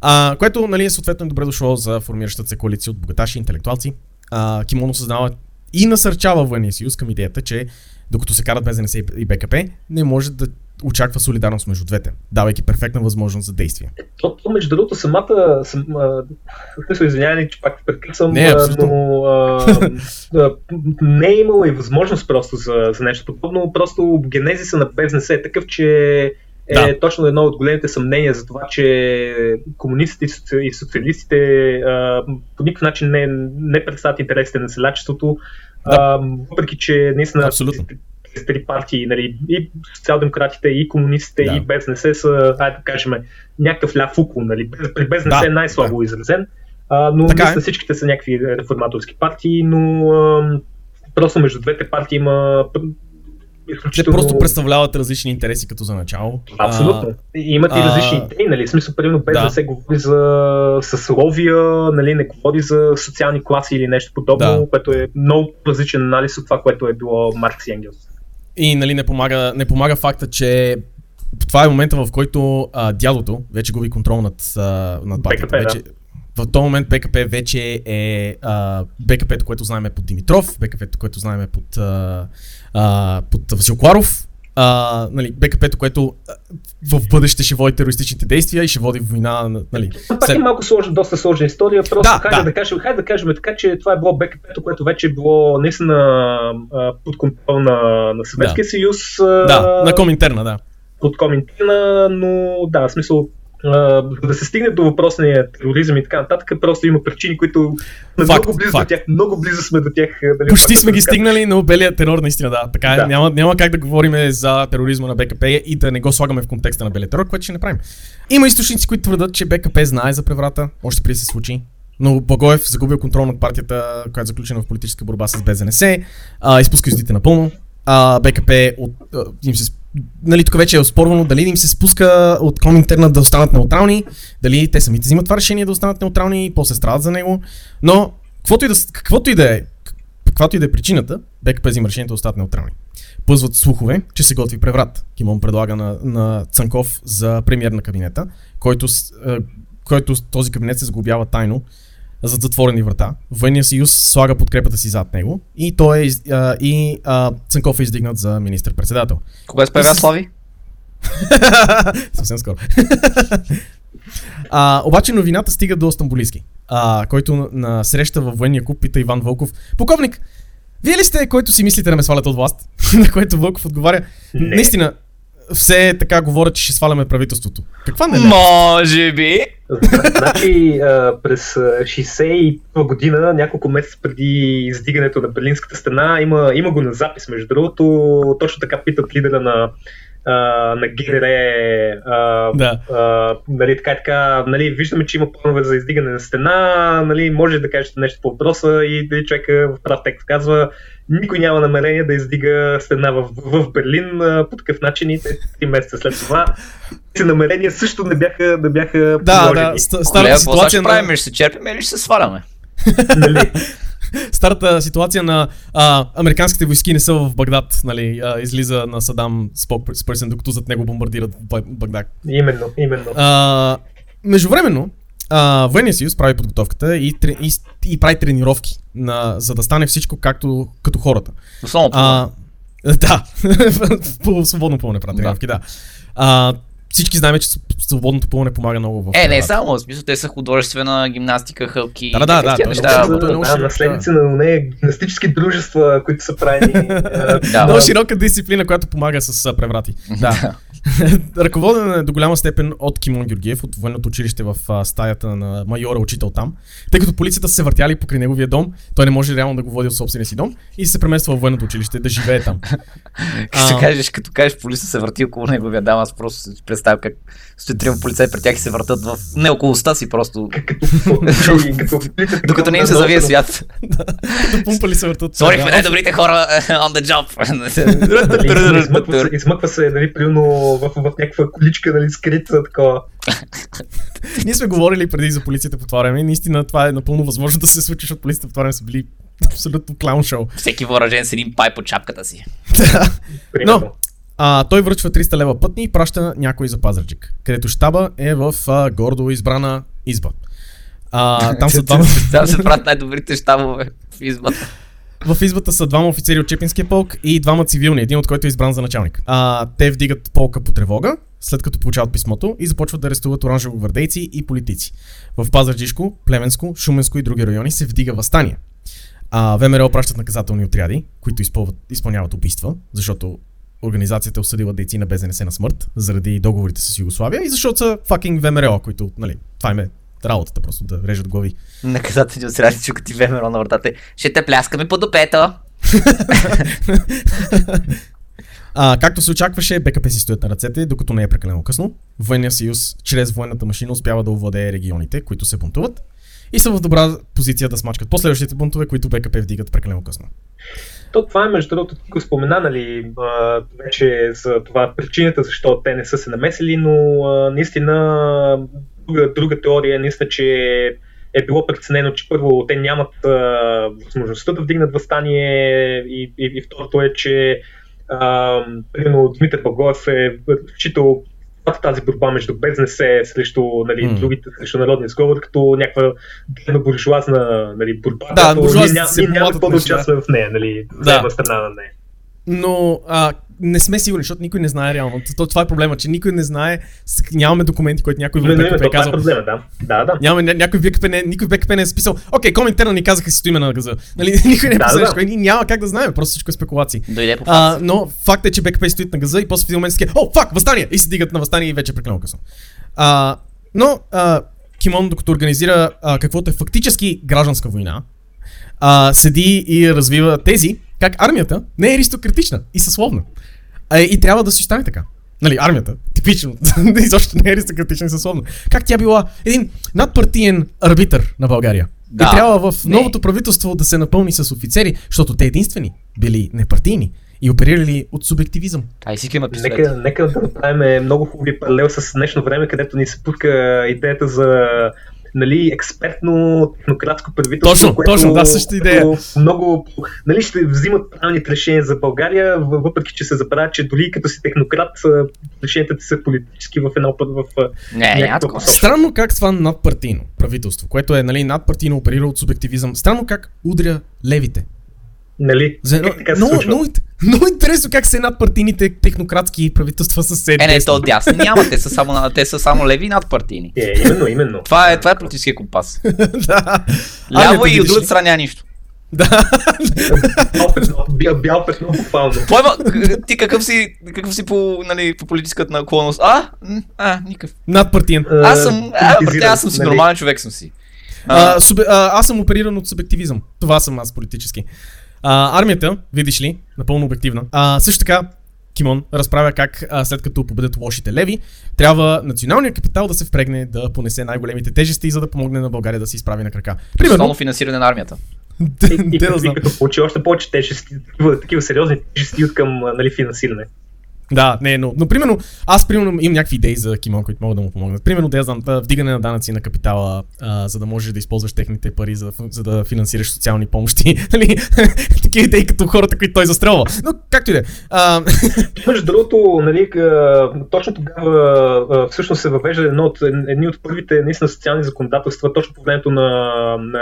Да. Което, нали, съответно е добре дошло за формиращата се коалиция от богаташи и интелектуалци. Кимон осъзнава и насърчава Военния съюз към идеята, че докато се карат БЗНС и БКП, не може да очаква солидарност между двете, давайки перфектна възможност за действие. То между другото, извинявай, че пак прекъсвам, но не е имало и възможност просто за нещо подобно, просто генезиса на БЗНС е такъв, че е точно едно от големите съмнения за това, че комунистите и социалистите по никакъв начин не представят интересите на селячеството, въпреки че наистина тези три партии, нали, и социал-демократите, и комунистите, и БЗНС са, да кажем, някакъв ляв укол, нали. При БЗНС е най-слабо изразен, но наистина всичките са някакви реформаторски партии, но просто между двете партии има... Изключително... Те просто представляват различни интереси като за начало. Абсолютно. Имат и различни идеи, нали? В смисъл, примерно, без да се говори за съсловия, нали? Не говори за социални класи или нещо подобно, което е много различен анализ от това, което е било Маркс и Енгелс. И, нали, не помага факта, че това е момента, в който дядото вече губи контрол над партията. В този момент БКП вече е БКП-то, което знаем е под Димитров, БКП-то, което знаем е под Васил Кларов, нали, БКП-то, което в бъдеще ще води терористичните действия и ще води война. Нали. Пак е малко сложна, доста сложна история, просто хайде да кажем така, че това е било БКП-то, което вече е било наистина под контрол на Съветския съюз. На Коминтерна, Под Коминтерна, но в смисъл... да се стигне до въпросния тероризъм и така нататък, просто има причини, които много близо сме до тях. Дали, почти сме ги стигнали, но белия терор наистина, така е. Няма как да говорим за тероризма на БКП и да не го слагаме в контекста на белия терор, което ще направим. Има източници, които твърдат, че БКП знае за преврата, още преди да се случи. Но Благоев загубил контрол над партията, която е заключена в политическа борба с БЗНС, изпуска юздите напълно. БКП им се, нали, тук вече е оспорвано дали им се спуска от Коминтерна да останат неутрални, дали те самите взимат това решение да останат неутрални и после страдат за него, но каквато и да е причината, БКП взима решението да останат неутрални. Пъзват слухове, че се готви преврат. Кимон предлага на Цанков за премиер на кабинета, който този кабинет се сглобява тайно зад затворени врата. Военния съюз слага подкрепата си зад него и той Цанков е издигнат за министър-председател. Кога се появява Слави? Съвсем скоро. Обаче новината стига до Стамболийски, който на среща във военния клуб пита Иван Вълков: "Полковник, вие ли сте, който си мислите да ме сваляте от власт?" На което Вълков отговаря: "Наистина, все така говорят, че ще сваляме правителството. Каква не е?" Може би. Значи през 1961 година, няколко месеца преди издигането на Берлинската стена, има го на запис, между другото, точно така питат лидера на ГДР, нали, така, нали, виждаме, че има планове за издигане на стена, нали, може да кажете нещо по въпроса, и човека в прав текст казва: "Никой няма намерение да издига стена в Берлин по такъв начин", и 3 месеца след това тези намерения също не бяха положени. Старата ситуация на... правим, ще се черпим или ще се сваляме? Нали? Старата ситуация на американските войски не са в Багдад, нали, излиза на Садам с пръсен, докато зад него бомбардират Багдад. Именно. Междувременно, Военния съюз прави подготовката и прави тренировки, за да стане всичко като хората. Основното. Свободно пълне прави тренировки, Всички знаем, че свободното пълне помага много в това. Не само, в смисъл, те са художествена гимнастика, хълки. Наследници на нея гимнастически дружества, които са правени. Много широка дисциплина, която помага с преврати. Ръководен е до голяма степен от Кимон Георгиев, от военното училище в стаята на майора, учител там. Тъй като полицията се въртяли покрай неговия дом, той не може реално да го води от собствения си дом и се премества в военното училище да живее там. Като кажеш, полицията се върти около неговия дом, аз просто си представя как стоят трима полицаи при тях и се въртат в не около уста си, просто. Докато не им се завие свят. Допумпали се въртат. Сорихме най-добрите хора on the job. Измъква се, нали, примерно в някаква количка, нали, скрита, такова. Ние сме говорили преди за полицията по това време. Наистина това е напълно възможно да се случи, защото полицията по това време са били абсолютно клаун шоу. Всеки въоръжен с един пай под чапката си. Но той връчва 300 лева пътни и праща някой за Пазарджик, където щаба е в гордо избрана изба. Там са двама... Там се правят най-добрите щабове в избата. В избата са двама офицери от Чепинския полк и двама цивилни, един от който е избран за началник. Те вдигат полка по тревога, след като получават писмото, и започват да арестуват оранжево-гвардейци и политици. В Пазарджишко, Плевенско, Шуменско и други райони се вдига въстание. ВМРО пращат наказателни отряди, които изпълняват убийства, защото организацията е осъдила дейци на БЗНС на смърт заради договорите с Югославия и защото са fucking ВМРО, които, нали, това им е работата, просто да режат глави. Наказателни отряди чукат и ВМРО на вратата. Ще те пляскаме под опето! Както се очакваше, БКП си стоят на ръцете, докато не е прекалено късно. Военния съюз чрез военната машина успява да овладее регионите, които се бунтуват, и са в добра позиция да смачкат последващите бунтове, които БКП вдигат прекалено късно. То това е, между другото, тук спомена, нали, вече за това причината, защо те не са се намесили, но наистина друга теория наистина, че е било преценено, че първо те нямат възможността да вдигнат въстание и второто е, че примерно Димитър Благоев е вършител тази борба между БЗНС срещу, нали, другите, срещу Народния сговор, като някаква буржуазна, нали, борба, ние няма какво да участваме в нея, нали, в страна на нея. Но не сме сигурни, защото никой не знае реално. Това е проблема, че никой не знае, нямаме документи, които някой в БКП е казал. Това е проблема, да. Нямаме, никой в БКП не е списал. Окей, коминтерна ни казаха си име на газа. Нали, никой не е писал, и няма как да знаем, просто всичко е спекулации. Дойде по факт. Но факт е, че БКП стоят на газа и после в един момент си о, фак, въстание! И се дигат на въстание и вече прекалено късно. Но Кимон, докато организира каквото е фактически гражданска война, седи и развива тези, как армията не е аристократична и съсловна. И трябва да си стане така. Нали, армията, типично, изобщо не е аристократична и съсловна. Как тя била един надпартиен арбитър на България. Да, и трябва в новото правителство да се напълни с офицери, защото те единствени били непартийни и оперирали от субективизъм. Нека да направим много хубави паралел с днешно време, където ни се пуска идеята за... нали, експертно, технократско правителство, точно, да, същата идея. Много, нали, ще взимат правилните решения за България, въпреки че се забравя, че дори като си технократ, решенията ти са политически в едно път в някакво. Странно как това надпартийно правителство, което е, нали, надпартийно оперира от субективизъм, странно как удря левите. Нали? Много интересно как са надпартийните технократски правителства със седи. Не, то дясно няма, те са само леви и надпартийни. Именно. Това е политическия компас. Ляво и от друга страна няма нищо. Да. Бял петно буквално. Ти какъв си по, нали, по политическата наклонност? Никакъв. Надпартиен. Аз съм си нормален човек съм си. Аз съм опериран от субективизъм. Това съм аз политически. Армията, видиш ли, напълно обективна. Също така, Кимон разправя как след като победят лошите леви, трябва националният капитал да се впрегне да понесе най-големите тежести, за да помогне на България да се изправи на крака. Примерно финансиране на армията. И като получи още повече тежести, такива сериозни тежести от към, нали, финансиране. Да, не, но примерно, аз примерно имам някакви идеи за Кимон, които могат да му помогнат. Примерно, да я знам, вдигане на данъци на капитала, за да можеш да използваш техните пари, за да финансираш социални помощи. Такива идеи като хората, които той застрелва. Но както и да е. Между другото, нали, точно тогава всъщност се въвежда едни от първите наистина социални законодателства, точно по времето на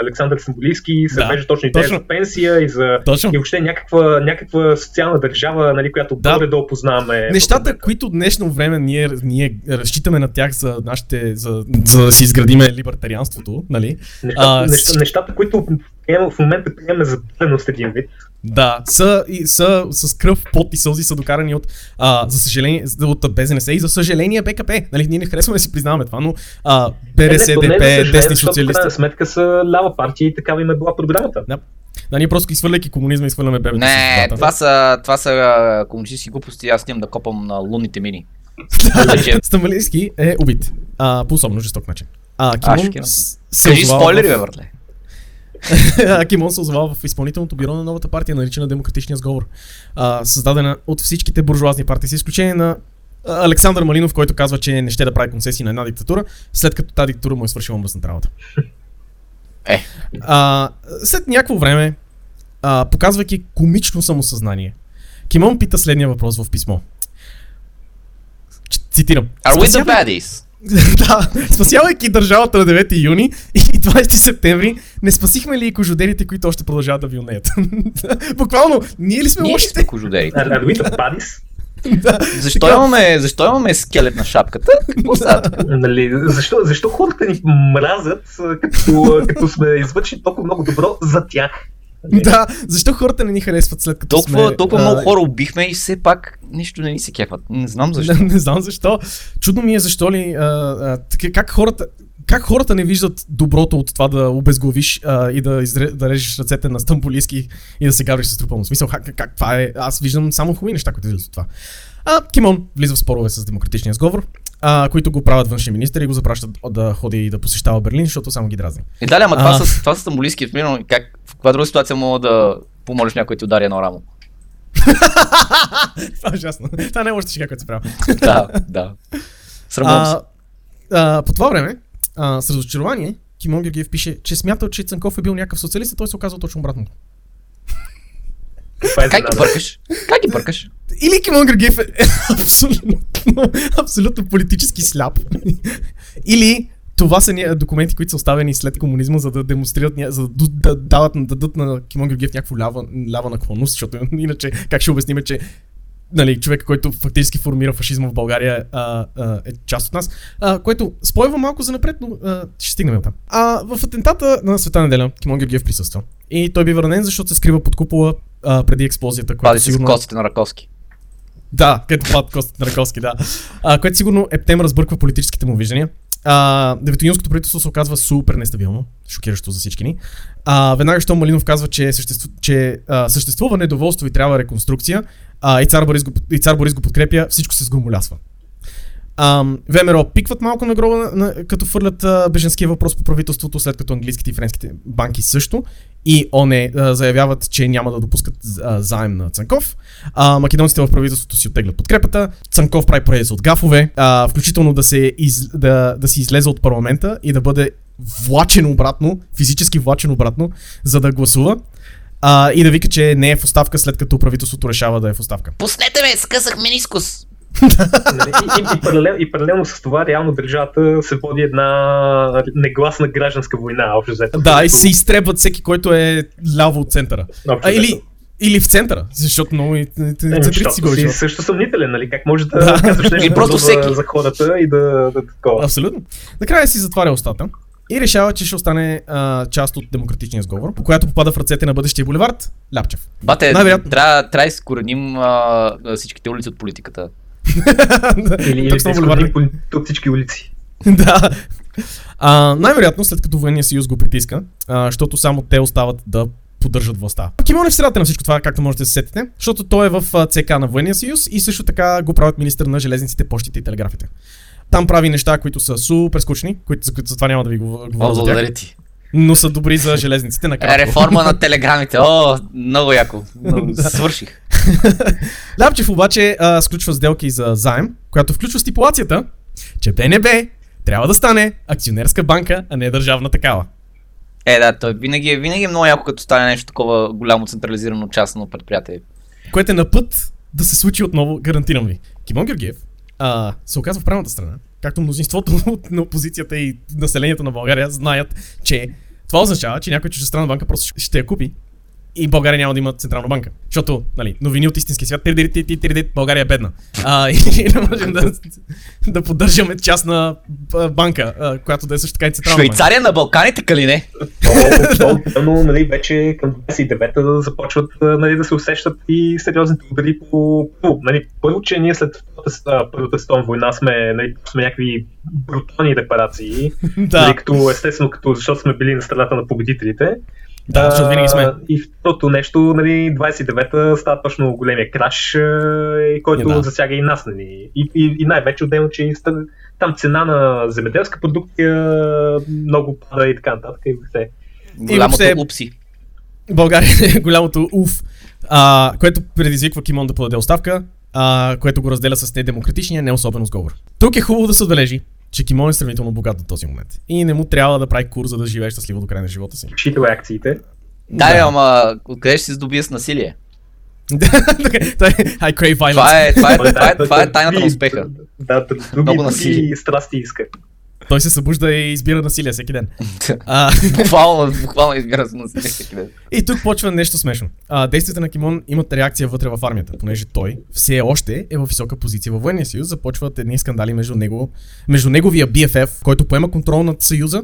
Александър Стамболийски, се въвежда точно идея за пенсия и въобще някаква социална държава, нали, която добре да опознаваме. нещата, които днешно време ние разчитаме на тях за нашите, за да си изградиме либертарианството, нали? Нещата, които в момента приемаме за даденост един вид. Да, са с кръв, пот и сълзи са докарани за съжаление, от БЗНС и за съжаление БКП. Нали, ние не харесваме да си признаваме това, но ПДС, ДП, десни социалисти. В крайна сметка са лява партия и такава им е била програмата. Да. Да, ние просто изхвърляйки комунизма, изхвърляме бебето. Не, това са комунистически глупости, аз нямам да копам на лунните мини. Стамболийски е убит. По особено жесток начин. Кажи спойлери, бе, братле. Кимон се озовава в изпълнителното бюро на новата партия, наричана Демократичния сговор, създадена от всичките буржуазни партии, с изключение на Александър Малинов, който казва, че не ще да прави концесии на една диктатура, след като тази диктатура му е свършила мръсната работа. След някакво време, показвайки комично самосъзнание, Кимон пита следния въпрос в писмо. Цитирам. Are we the baddies? Да, спасявайки държавата на 9 юни и 20 септември, не спасихме ли и кожодерите, които още продължават да вилнеят? Буквално, ние ли сме лошите? Кожодерите. Защо имаме скелет на шапката? Защо хората ни мразят, като сме извършили толкова много добро за тях? Да, защо хората не ни харесват след като толкова много хора убихме и все пак нищо не ни се кефат. Не знам защо. Не знам защо. Чудно ми е защо ли... Как хората не виждат доброто от това да обезглавиш и да режеш ръцете на Стамболийски и да се гавриш с трупълно смисъл? Как това е? Аз виждам само хубави неща, които излизат от това. Кимон влиза в спорове с Демократичния сговор, които го правят външни министри и го запращат да ходи и да посещава Берлин, защото само ги дразни. И дали, ама това са Стамболийски, как в каква друга ситуация мога да помолиш някой да ти удари едно рамо? Това е ужасно. Това не можеш да шега, което се прави. Да. Срамувам се. По това време, с разочарование, Кимон Георгиев пише, че смятал, че Цанков е бил някакъв социалист, а той се оказва точно обратното. Как ги бъркаш? Или Кимон Георгиев е абсолютно политически сляп. Или това са документи, които са оставени след комунизма, за да демонстрират, за да дадат на Кимон Георгиев някакво лява наклонност, защото иначе как ще обясним, че нали, човек, който фактически формира фашизма в България, е част от нас, което спойва малко за напред, но ще стигнем там. В атентата на Света неделя Кимон Георгиев присъства и той бива ранен, защото се скрива под купола преди експлозията. Пади сигурно... с костите на Раковски. Да, където падат костите на Раковски, да. Което сигурно ептем разбърква политическите му виждания. Деветоюнското правителство се оказва супер нестабилно, шокиращо за всички ни. Веднага щом Малинов казва, че съществува недоволство и трябва реконструкция, и цар Борис го подкрепя, всичко се сгромолясва. ВМРО пикват малко на гроба, като фърлят беженския въпрос по правителството, след като английските и френските банки също. И ОНЕ заявяват, че няма да допускат заем на Цанков. Македонците в правителството си оттеглят подкрепата. Цанков прави поредица от гафове, включително да си излезе от парламента и да бъде физически влачен обратно, за да гласува. И да вика, че не е в оставка, след като правителството решава да е в оставка. Пуснете ме, скъсах менискус! И паралелно с това, реално държавата се води една негласна гражданска война, общо взето. Да, и се изтребват всеки, който е ляво от центъра. Или в центъра, защото много и центрите си го виждат. Също съмнителен, нали? Как може да казваш нещо за хората и да такова. Абсолютно. Накрая си затваря устата и решава, че ще остане част от Демократичния сговор, по която попада в ръцете на бъдещия булевард Ляпчев. Бате, трябва да изкореним всичките улици от политиката. Или изкореним от всички улици. Да. Най-вероятно, след като Военния съюз го притиска, защото само те остават да поддържат властта. Кимон е в средата на всичко това, както можете да се сетите, защото той е в ЦК на Военния съюз и също така го правят министър на железниците, почтите и телеграфите. Там прави неща, които са супер скучни, за които затова няма да ви говоря за тях, но са добри за железниците на кратко. Реформа на телеграмите, много яко, свърших. Ляпчев обаче сключва сделки за заем, която включва стипулацията, че БНБ трябва да стане акционерска банка, а не държавна такава. Той винаги е много яко, като стане нещо такова голямо централизирано частно предприятие. Което е на път да се случи отново, гарантирам ви. Кимон Георгиев се оказва в правилната страна, както мнозинството на опозицията и населението на България знаят, че това означава, че някой чуждестранна банка просто ще я купи и България няма да има Централна банка. Защото, нали, новини от истински свят, България е бедна. И не можем да поддържаме частна банка, която да е също така и Централна банка. Швейцария на Балканите, кали не? Но, нали, вече към 29-та започват, нали, да се усещат и сериозните удари по... Нали, първо, че ние след Първата световна война сме, нали, сме някакви брутални декларации, нали, като, естествено, като защото сме били на страната на победителите. Да, защото винаги сме. И второто нещо, нали, 29-та става точно големия краш, който засяга и нас. Нали. И най-вече отделно, че там цена на земеделска продукция много пада и така нататък. И въобще. Голямото упси. България е голямото уф, което предизвиква Кимон да подаде оставка, което го разделя с недемократичния, не особено сговор. Тук е хубаво да се отбележи, че Кимон е сравнително богат до този момент и не му трябва да прави курс, за да живее щастливо до края на живота си. Читава акциите. Да, ама откъде ще се здобие с насилие? Това е тайната на успеха. Да, много насилие. Страсти иска. Той се събужда и избира насилие всеки ден. Буквално избира насилие всеки ден. И тук почва нещо смешно. Действията на Кимон имат реакция вътре в армията, понеже той все още е във висока позиция във Военния съюз. Започват едни скандали между неговия BFF, който поема контрол над съюза,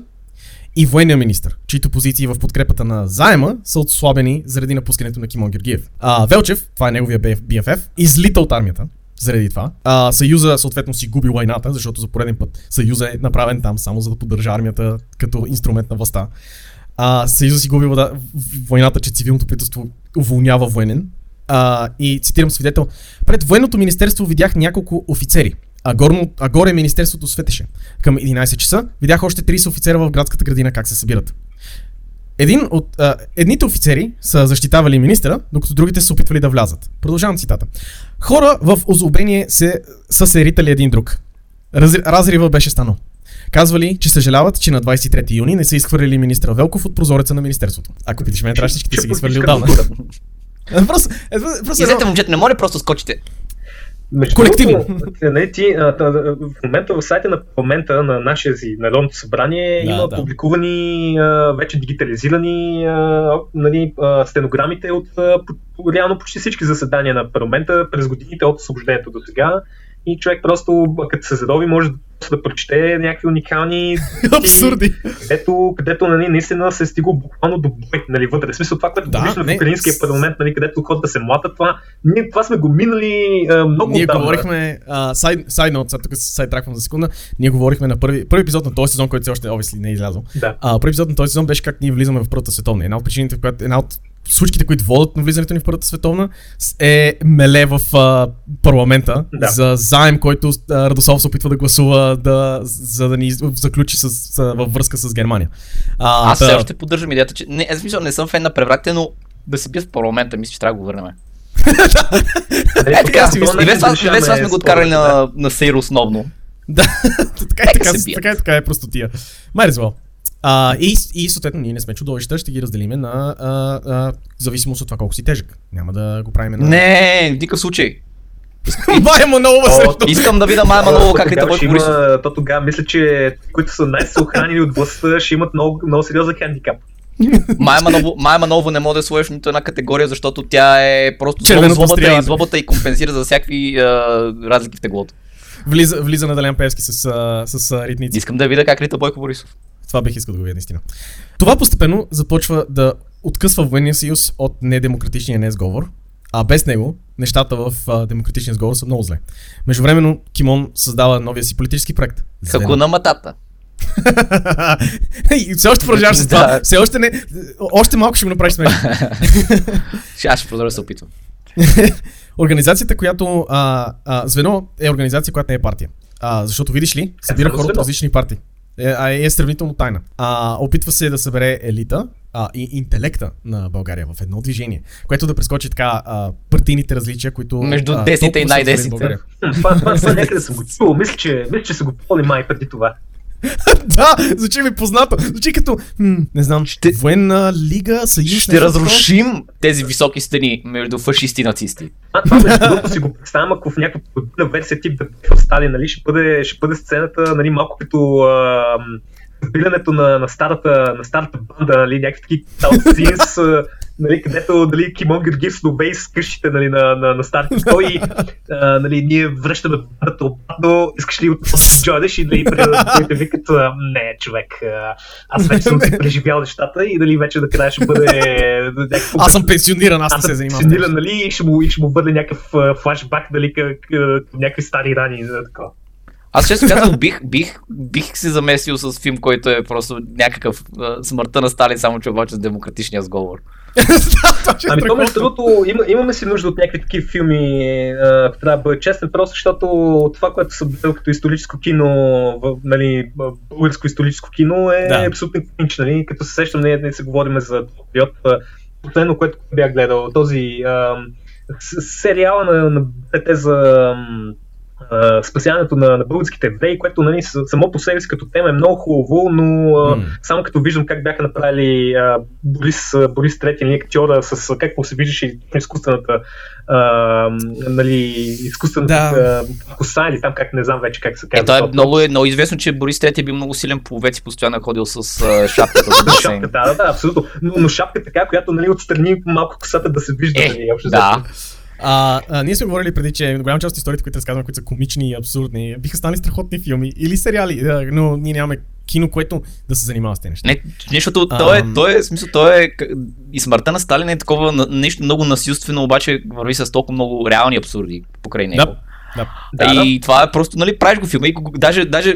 и военния министър, чието позиции в подкрепата на заема са отслабени заради напускането на Кимон Георгиев. Велчев, това е неговия BFF, излита от армията. Заради това. Съюза съответно си губи войната, защото за пореден път Съюза е направен там само за да поддържа армията като инструмент на властта. Съюза си губи войната, че цивилното правителство уволнява военен. И цитирам свидетел: пред военното министерство видях няколко офицери, а горе министерството светеше. Към 11 часа видях още 30 офицера в градската градина как се събират. Едните офицери са защитавали министъра, докато другите са опитвали да влязат. Продължавам цитата. Хора в озлобление са се ритали един друг. Разрива беше станал. Казвали, че съжаляват, че на 23 юни не са изхвърлили министъра Велков от прозореца на министерството. Ако питаш мен, трашничките са ги свърли отдавна. Излезте, момчета, не може просто скочите. Колективно. В момента в сайта на парламента на нашия Народното събрание има публикувани вече дигитализирани стенограмите от реално почти всички заседания на парламента през годините от освобождението до сега. И човек просто, като се задоби, може да прочете някакви уникални абсурди, където нали, наистина се стига буквално до бой, нали, вътре. В смисъл това, което виждаме в украинския парламент, нали, където хората се млатат, това сме го минали много отдавна. Ние говорихме, сайтраквам за секунда, ние говорихме на първи епизод на този сезон, който все още обвисли не е излязъл. Да. Първи епизод на този сезон беше как ние влизаме в Първата световна. Една от причините, една от случките, които водят на влизането ни в Първата световна, е меле в парламента за заем, който Радославов се опитва да гласува, за да ни заключи във връзка с Германия. Аз все още поддържам идеята, че не, не съм фен на превратите, но да се бият в парламента, мисля, че трябва да го върнем. Вез сме го откарали на сейро основно. Да, така е простотия. Might as well. И съответно ние не сме чудовища, ще ги разделиме на зависимост от това колко си тежък. Няма да го правим на... Не, в никакъв случай. Мая Манолова също! Искам да видя Мая Манолова как е това Борисов. То тогава мисля, че които са най-съохранени от властта ще имат много сериозен хандикап. Мая Манолова не може да сложиш нито една категория, защото тя е просто злобата и компенсира за всякакви разлики в теглото. Влиза на Далян Певски с ритници. Искам да видя как рита Бойко Борисов. Това бих искал да го видя наистина. Това постепенно започва да откъсва Военния съюз от недемократичния несговор, а без него нещата в демократичния сговор са много зле. Междувременно Кимон създава новия си политически проект. Хакуна Матата. И все още продължаваш с това. Все още не... Още малко ще го направиш смешно. Аз ще продължа да се опитвам. Организацията, която... Звено е организация, която не е партия. Защото, видиш ли, събира хора от различни партии. Е сравнително тайна. Опитва се да събере елита и интелекта на България в едно движение, което да прескочи така партийните различия, които... Между десните и най-десните. Това някъде съм го чувал. Мисля, че са го пълни май преди това. Да, звучи ми познато. Звучи като, не знам, Военна лига, съюз... Ще разрушим тези високи стени между фашисти и нацисти. Това между другото си го представям, ако в някаква подобна версия тип да стане, нали, ще бъде сцената, нали, малко като разбирането на старата банда, нали, някакви такива талцинс... нали, където нали, Кимон Георгиев снобей с къщите нали, на старите стои, нали, ние връщаме бъдата обратно, искаш ли от джойдеш и нали, да викат, не, човек, аз вече съм си преживял нещата и нали, вече накрая ще бъде някакво... Аз съм пенсиониран, аз не се занимавам. Аз съм пенсиониран, нали, и ще му бъде някакъв флашбак, нали, към някакви стари рани, така. Аз честно казвам, бих се замесил с филм, който е просто някакъв смъртта на Сталин, само че обаче с Демократичния сговор. Ами то между другото, имаме си нужда от някакви такива филми, ако трябва да бъде честен, просто защото това, което съм бил като историческо кино, нали, българско историческо кино е абсолютно клинично, нали, като се сещам, ние се говорим за период. Последно, което бях гледал, този сериала на БТ за... спасяването на българските евреи, което нали, само по себе си като тема е много хубаво, но само като виждам как бяха направили Борис Третий, нали, актьора, с какво се виждаше изкуствената нали, коса или там как не знам вече как се казва. Това е много известно, че Борис Третий е бил много силен пловец и постоянно ходил с шапката. Да, абсолютно. Но шапка така, която нали, отстрани малко косата да се вижда. Ние сме говорили преди, че голяма част от историите, които разказваме, които са комични и абсурдни, биха станали страхотни филми или сериали, но ние нямаме кино, което да се занимава с тези неща. Нещото, то е и смъртта на Сталин е такова нещо много насилствено, обаче върви с толкова много реални абсурди покрай него. Да. Това е просто, нали, правиш го филма и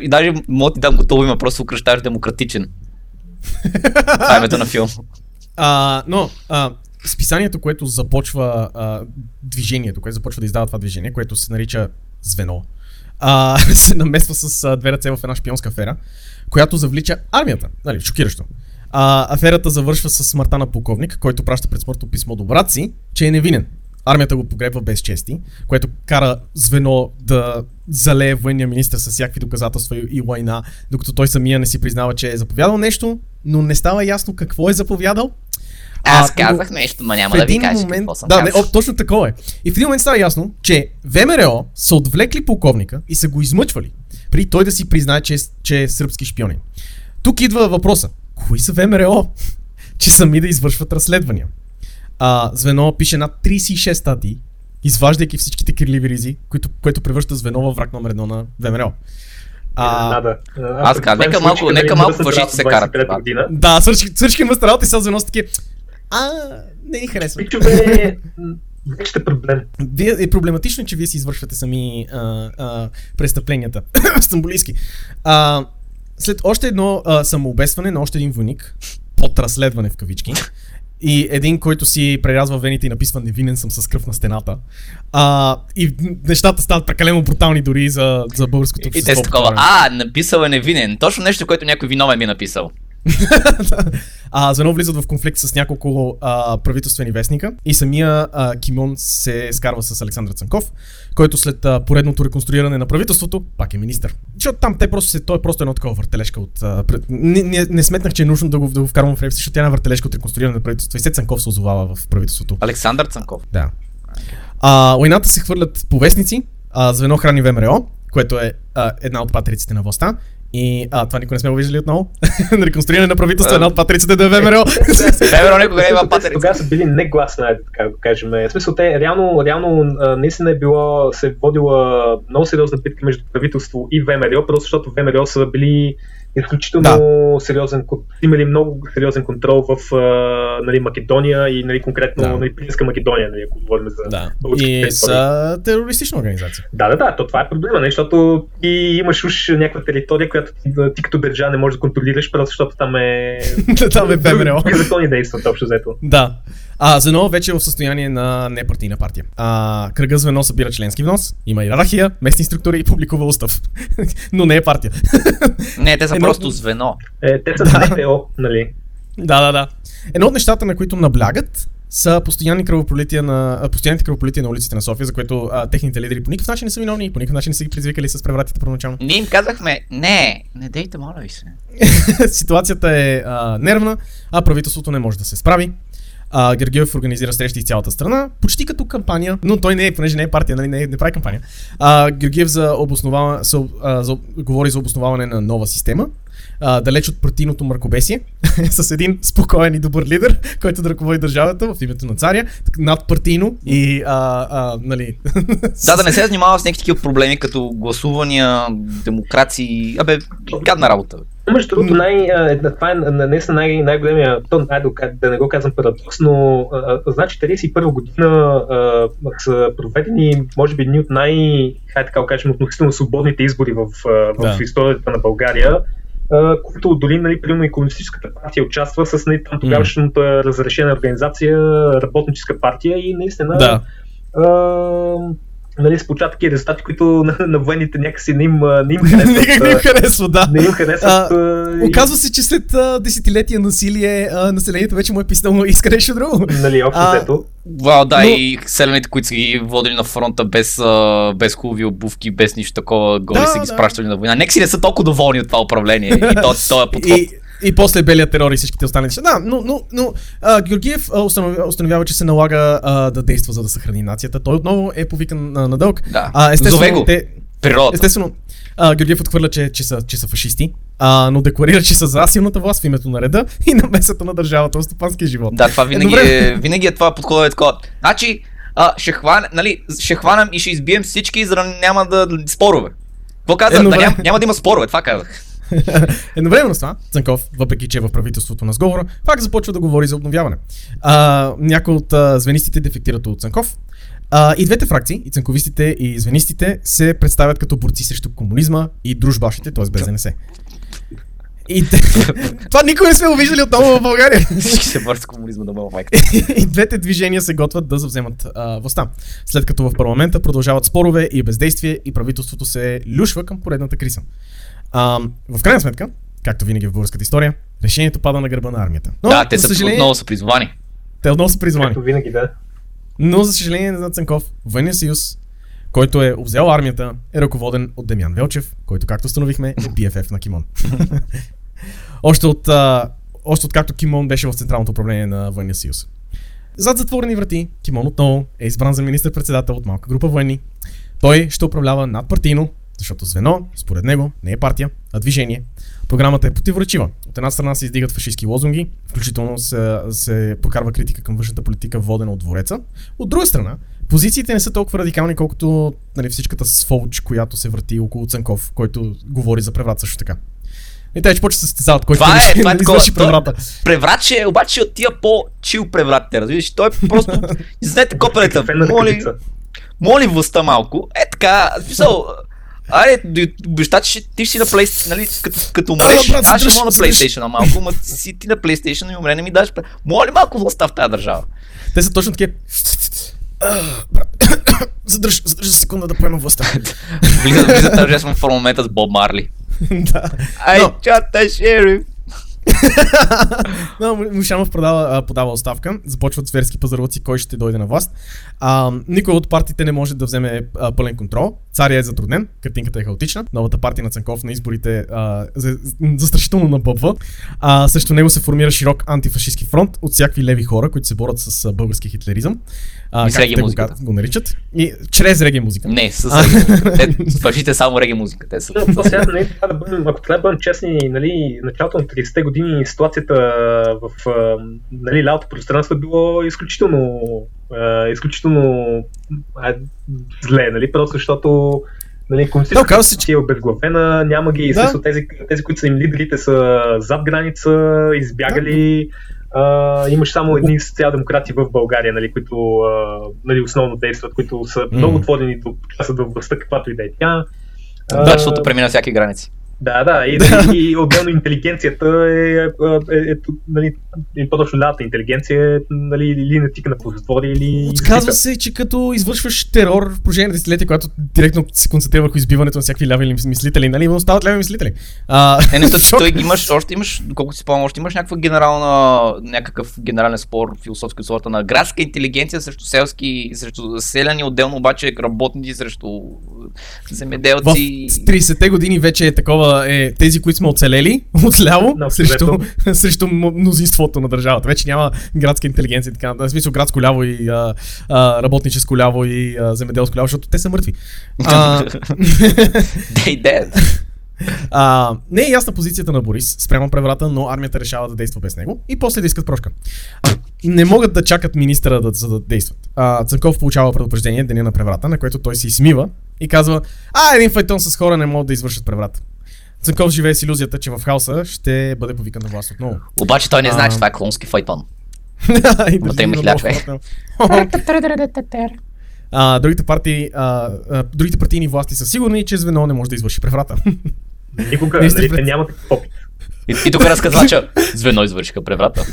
даже мога ти дам готово има, просто кръщаш демократичен. Това е името на филм. Списанието, което започва движението, което започва да издава това движение, което се нарича Звено, се намесва с две ръце в една шпионска афера, която завлича армията. Нали, шокиращо. Аферата завършва с смъртта на полковник, който праща предсмъртно писмо до брат си, че е невинен. Армията го погребва без чести, което кара Звено да залее военния министър с всякакви доказателства и лайна, докато той самия не си признава, че е заповядал нещо, но не става ясно какво е заповядал. Аз казах нещо, но няма да ви кажа какво съм казал. Точно такова е. И в един момент става ясно, че ВМРО са отвлекли полковника и са го измъчвали, преди той да си признае, че е сръбски шпионин. Тук идва въпроса. Кои са ВМРО, че сами да извършват разследвания? Звено пише над 36 статии, изваждайки всичките кирливи ризи, което превръща Звено във враг номер 1 на ВМРО. Аз казвам, нека малко въжите се карат. Да, свърших им възстаралата и сега Звено са такива. Не ни харесва. Пичове, вече е проблем. Е проблематично, че вие си извършвате сами престъпленията. Стамболийски. След още едно самоубестване на още един войник, под разследване в кавички, и един, който си прерязва вените и написва "Невинен съм" с кръв на стената. И нещата стават прекалено брутални дори за българското общество. И те са такова, написал е "Невинен". Точно нещо, което някой виновен ми е написал. Звено влизат в конфликт с няколко правителствени вестника и самия Кимон се скарва с Александър Цанков, който след поредното реконструиране на правителството пак е министър. Защото там той е просто едно такова въртележка от... Не сметнах, че е нужно да го вкарвам в репси, защото тя е една въртележка от реконструиране на правителството и след Цанков се озовава в правителството. Александър Цанков. Да. Войната се хвърлят по вестници, Звено храни ВМРО, което е една от патриците на властта. И това никой не сме го виждали отново. На реконструиране на правителство, една от патриците да е ВМРО. ВМРО никога не има патрица. Тогава са били негласна, така го кажем. В смисъл, те реално наистина се е водила много сериозна битка между правителство и ВМРО, просто защото ВМРО са били изключително сериозен, имали много сериозен контрол в нали, Македония и нали, конкретно нали, Принска Македония, нали, ако говорим за българските територии. И са терористична организация. Да, то това е проблема, нали, защото ти имаш уж някаква територия, която ти като държава не можеш да контролираш, просто защото там е... там е ВМРО. Закони действат общо взето. Да. Звено вече е в състояние на непартийна партия. Кръга Звено събира членски внос, има иерархия, местни структури и публикува устав. Но не е партия. Не, те са просто Звено. Те са НПО, нали? Да. Едно от нещата, на които наблягат, са постоянните кръвопролития на улиците на София, за което техните лидери по никакъв начин не са виновни и по никакъв начин не са ги предизвикали с превратите първоначално. Ние им казахме, не дейте, моля ви се. Ситуацията е нервна, а правителството не може да се справи. Георгиев организира срещи из цялата страна, почти като кампания, но той не е, понеже не е партия, нали, не прави кампания. Георгиев говори за обосноваване на нова система, далеч от противното мракобесие, с един спокоен и добър лидер, който да ръководи държавата в името на царя, надпартийно и нали... Да не се занимава с някакви такива проблеми, като гласувания, демокрации, гадна работа. Между другото, това е наистина най-големия, да не го казвам парадокс, но значи 31 година са проведени, може би, едни от относително свободните избори в историята на България, които дори, примерно, и Комунистическата партия участва с там тогавашната разрешена организация, Работническа партия и наистина... Да. С початки резултати, които на военните някакси не им харесват. Оказва се, че след десетилетия насилие, населението вече му е писнало иска нещо друго. Общо вау, да, но... и селените, които са ги водили на фронта без хубави обувки, без нищо такова, голи са ги спращали на война. Нека си не са толкова доволни от това управление и този подход. И после белия терор и всичките останали. Да, но Георгиев установява, че се налага да действа, за да съхрани нацията. Той отново е повикан на дълг. Да. Зове го. Природата. Естествено, Георгиев отхвърля, че са фашисти, но декларира, че са за силната власт в името на реда и намесата на държавата в стопанския живот. Да, това винаги е това подходът. Значи, ще хванам и ще избием всички, за да няма да спорове. Какво казах? Няма да има спорове, това казах. Едновременно с това, Цанков, въпреки че е в правителството на сговора, пак започва да говори за обновяване. Някои от звенистите дефектират от Цанков. И двете фракции, и цанковистите, и звенистите, се представят като борци срещу комунизма и дружбашите, т.е. БЗНС. Това никога не сме го виждали отново в България. Всички се борят с комунизма на България. И двете движения се готвят да завземат властта. След като в парламента продължават спорове и бездействие и правителството се люшва към поредната криза. В крайна сметка, както винаги в българската история, решението пада на гърба на армията. Но, да, те отново са призвани. Те отново са призвани. Както винаги, да. Но, за съжаление на Цанков, Военния съюз, който е обзел армията, е ръководен от Дамян Велчев, който, както установихме, е BFF на Кимон. Още от както Кимон беше в Централното управление на Военния съюз. Зад затворени врати, Кимон отново е избран за министър-председател от малка група военни. Той ще управлява надпартийно, защото Звено, според него, не е партия, а движение. Програмата е противоречива. От една страна се издигат фашистки лозунги, включително се прокарва критика към външната политика, водена от двореца. От друга страна, позициите не са толкова радикални, колкото всичката сфолч, която се върти около Цанков, който говори за преврат също така. И те, че почва се състезават, който извърши преврата. Преврат ще е, обаче от тия по-чил превратите, разбираш? Той е просто... Знаете, копелета, моли властта малко. Е така, Аре, баща, ти ще си на PlayStation, нали, като умреш, аз ще мога на PlayStation, малко, ма си ти на PlayStation и умре, не ми даш. Моля малко властта в тази държава. Те са точно такива... Задръж за секунда да поема властта. Влизат тържествен в момента с Боб Марли. Ай, чата, шериф! Мушамов подава оставка, започват зверски пазарлъци, кой ще дойде на власт. Никой от партиите не може да вземе пълен контрол. Царя е затруднен, картинката е хаотична. Новата партия на Цанков на изборите застрашително набъбва. Срещу него се формира широк антифашистски фронт от всякакви леви хора, които се борят с български хитлеризъм. Как те го наричат? И чрез реге музика. Не, с фашите само реге музика. Те са. Ако трябва да бъдем честни, началото на 30-те години ситуацията в лявото пространство било изключително зле, просто защото комунистическата партия е обезглавена, няма ги, също тези, които са им лидерите, са зад граница, избягали. Имаш само едни социал-демократи в България, които основно действат, които са много отводени до част от властта, каквато и да е тя. Да, защото премина всяки граници. Да, и отделно интелигенцията е по-точно лявата интелигенция, или натика на позатвори, или... Отказва се, че като извършваш терор в продължение на десетилетия, когато директно се концентрира върху избиването на всякакви ляви мислители, остават ляви мислители. Още имаш някакъв генерален спор философски от сорта на градска интелигенция срещу селски, срещу селяни, отделно обаче работници срещу земеделци. В 30-те години вече е такова, тези, които сме оцелели отляво срещу мнозинството на държавата. Вече няма градска интелигенция, така, в смисъл градско ляво и работническо ляво и земеделско ляво, защото те са мъртви. Не е ясна позицията на Борис спрямо преврата, но армията решава да действа без него и после да искат прошка. Не могат да чакат министъра да действат. Цанков получава предупреждение деня на преврата, на което той се измива и казва: един файтон с хора не могат да извършат преврат. Цанков живее с иллюзията, че в хаоса ще бъде повикан на власт отново. Обаче той не знае, че това е клонски файтон. Но те има 1000 човека. Другите партийни власти са сигурни, че Звено не може да извърши преврата. Никога няма такъв опит. И тук разказвача, Звено извършиха преврата.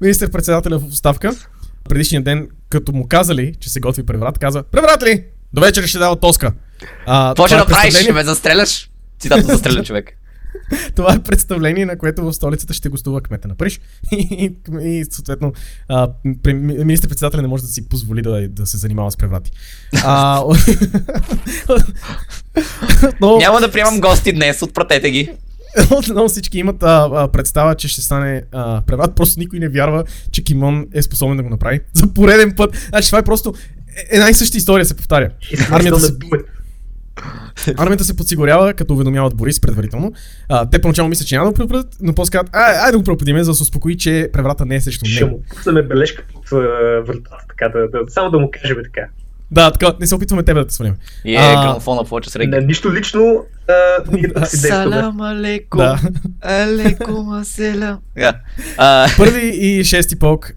Министър-председателя в оставка предишния ден, като му казали, че се готви преврат, каза: "Преврат ли? До вечера ще дава тоска." Това ще направиш, ще ме застреляш. Цитата: "Застреля човек." Това е представление, на което в столицата ще гостува кмета на Париж и съответно министър-председателя не може да си позволи да се занимава с преврати. Няма да приемам гости днес, отпратете ги. Отново всички имат представа, че ще стане преврат, просто никой не вярва, че Кимон е способен да го направи. За пореден път, значи това е просто една и съща история се повтаря. Армията се подсигурява, като уведомяват Борис предварително. Те поначало мислят, че няма да го предупредят, но после казват: айде да го предупредим, за да се успокои, че преврата не е срещу него. Ще му пуснем бележка под вратата, така, само да му кажем така. Да, така, не се опитваме тебе да те свалим. Грамофона плоча с регги. Нищо лично, ние да си действаме. Салам алейкум, алейкум аселам. Първи и шести полк,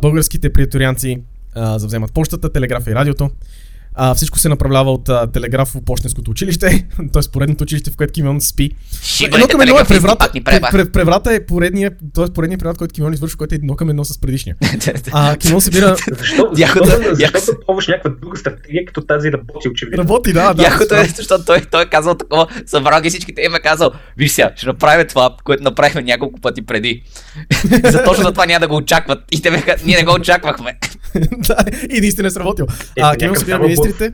българските преторианци завземат почтата, телеграфа и радиото. Всичко се направлява от телеграфо-почтенското училище, т.е. поредното училище, в което Кимон спи. Едно към едно е преврата е поредния преврат, който Кимон извършва, който е едно към едно с предишния. Кимон събира... Защото пробваш някаква друга стратегия, като тази работи очевидно. Работи, да. Яхото е, защото той е казал такова, събрал ги всичките и ме казал: "Виж сега, ще направим това, което направихме няколко пъти преди. За точно за това няма да го очакват." И ние не го очаквахме. И наистина е сработил. Кимон събира министрите.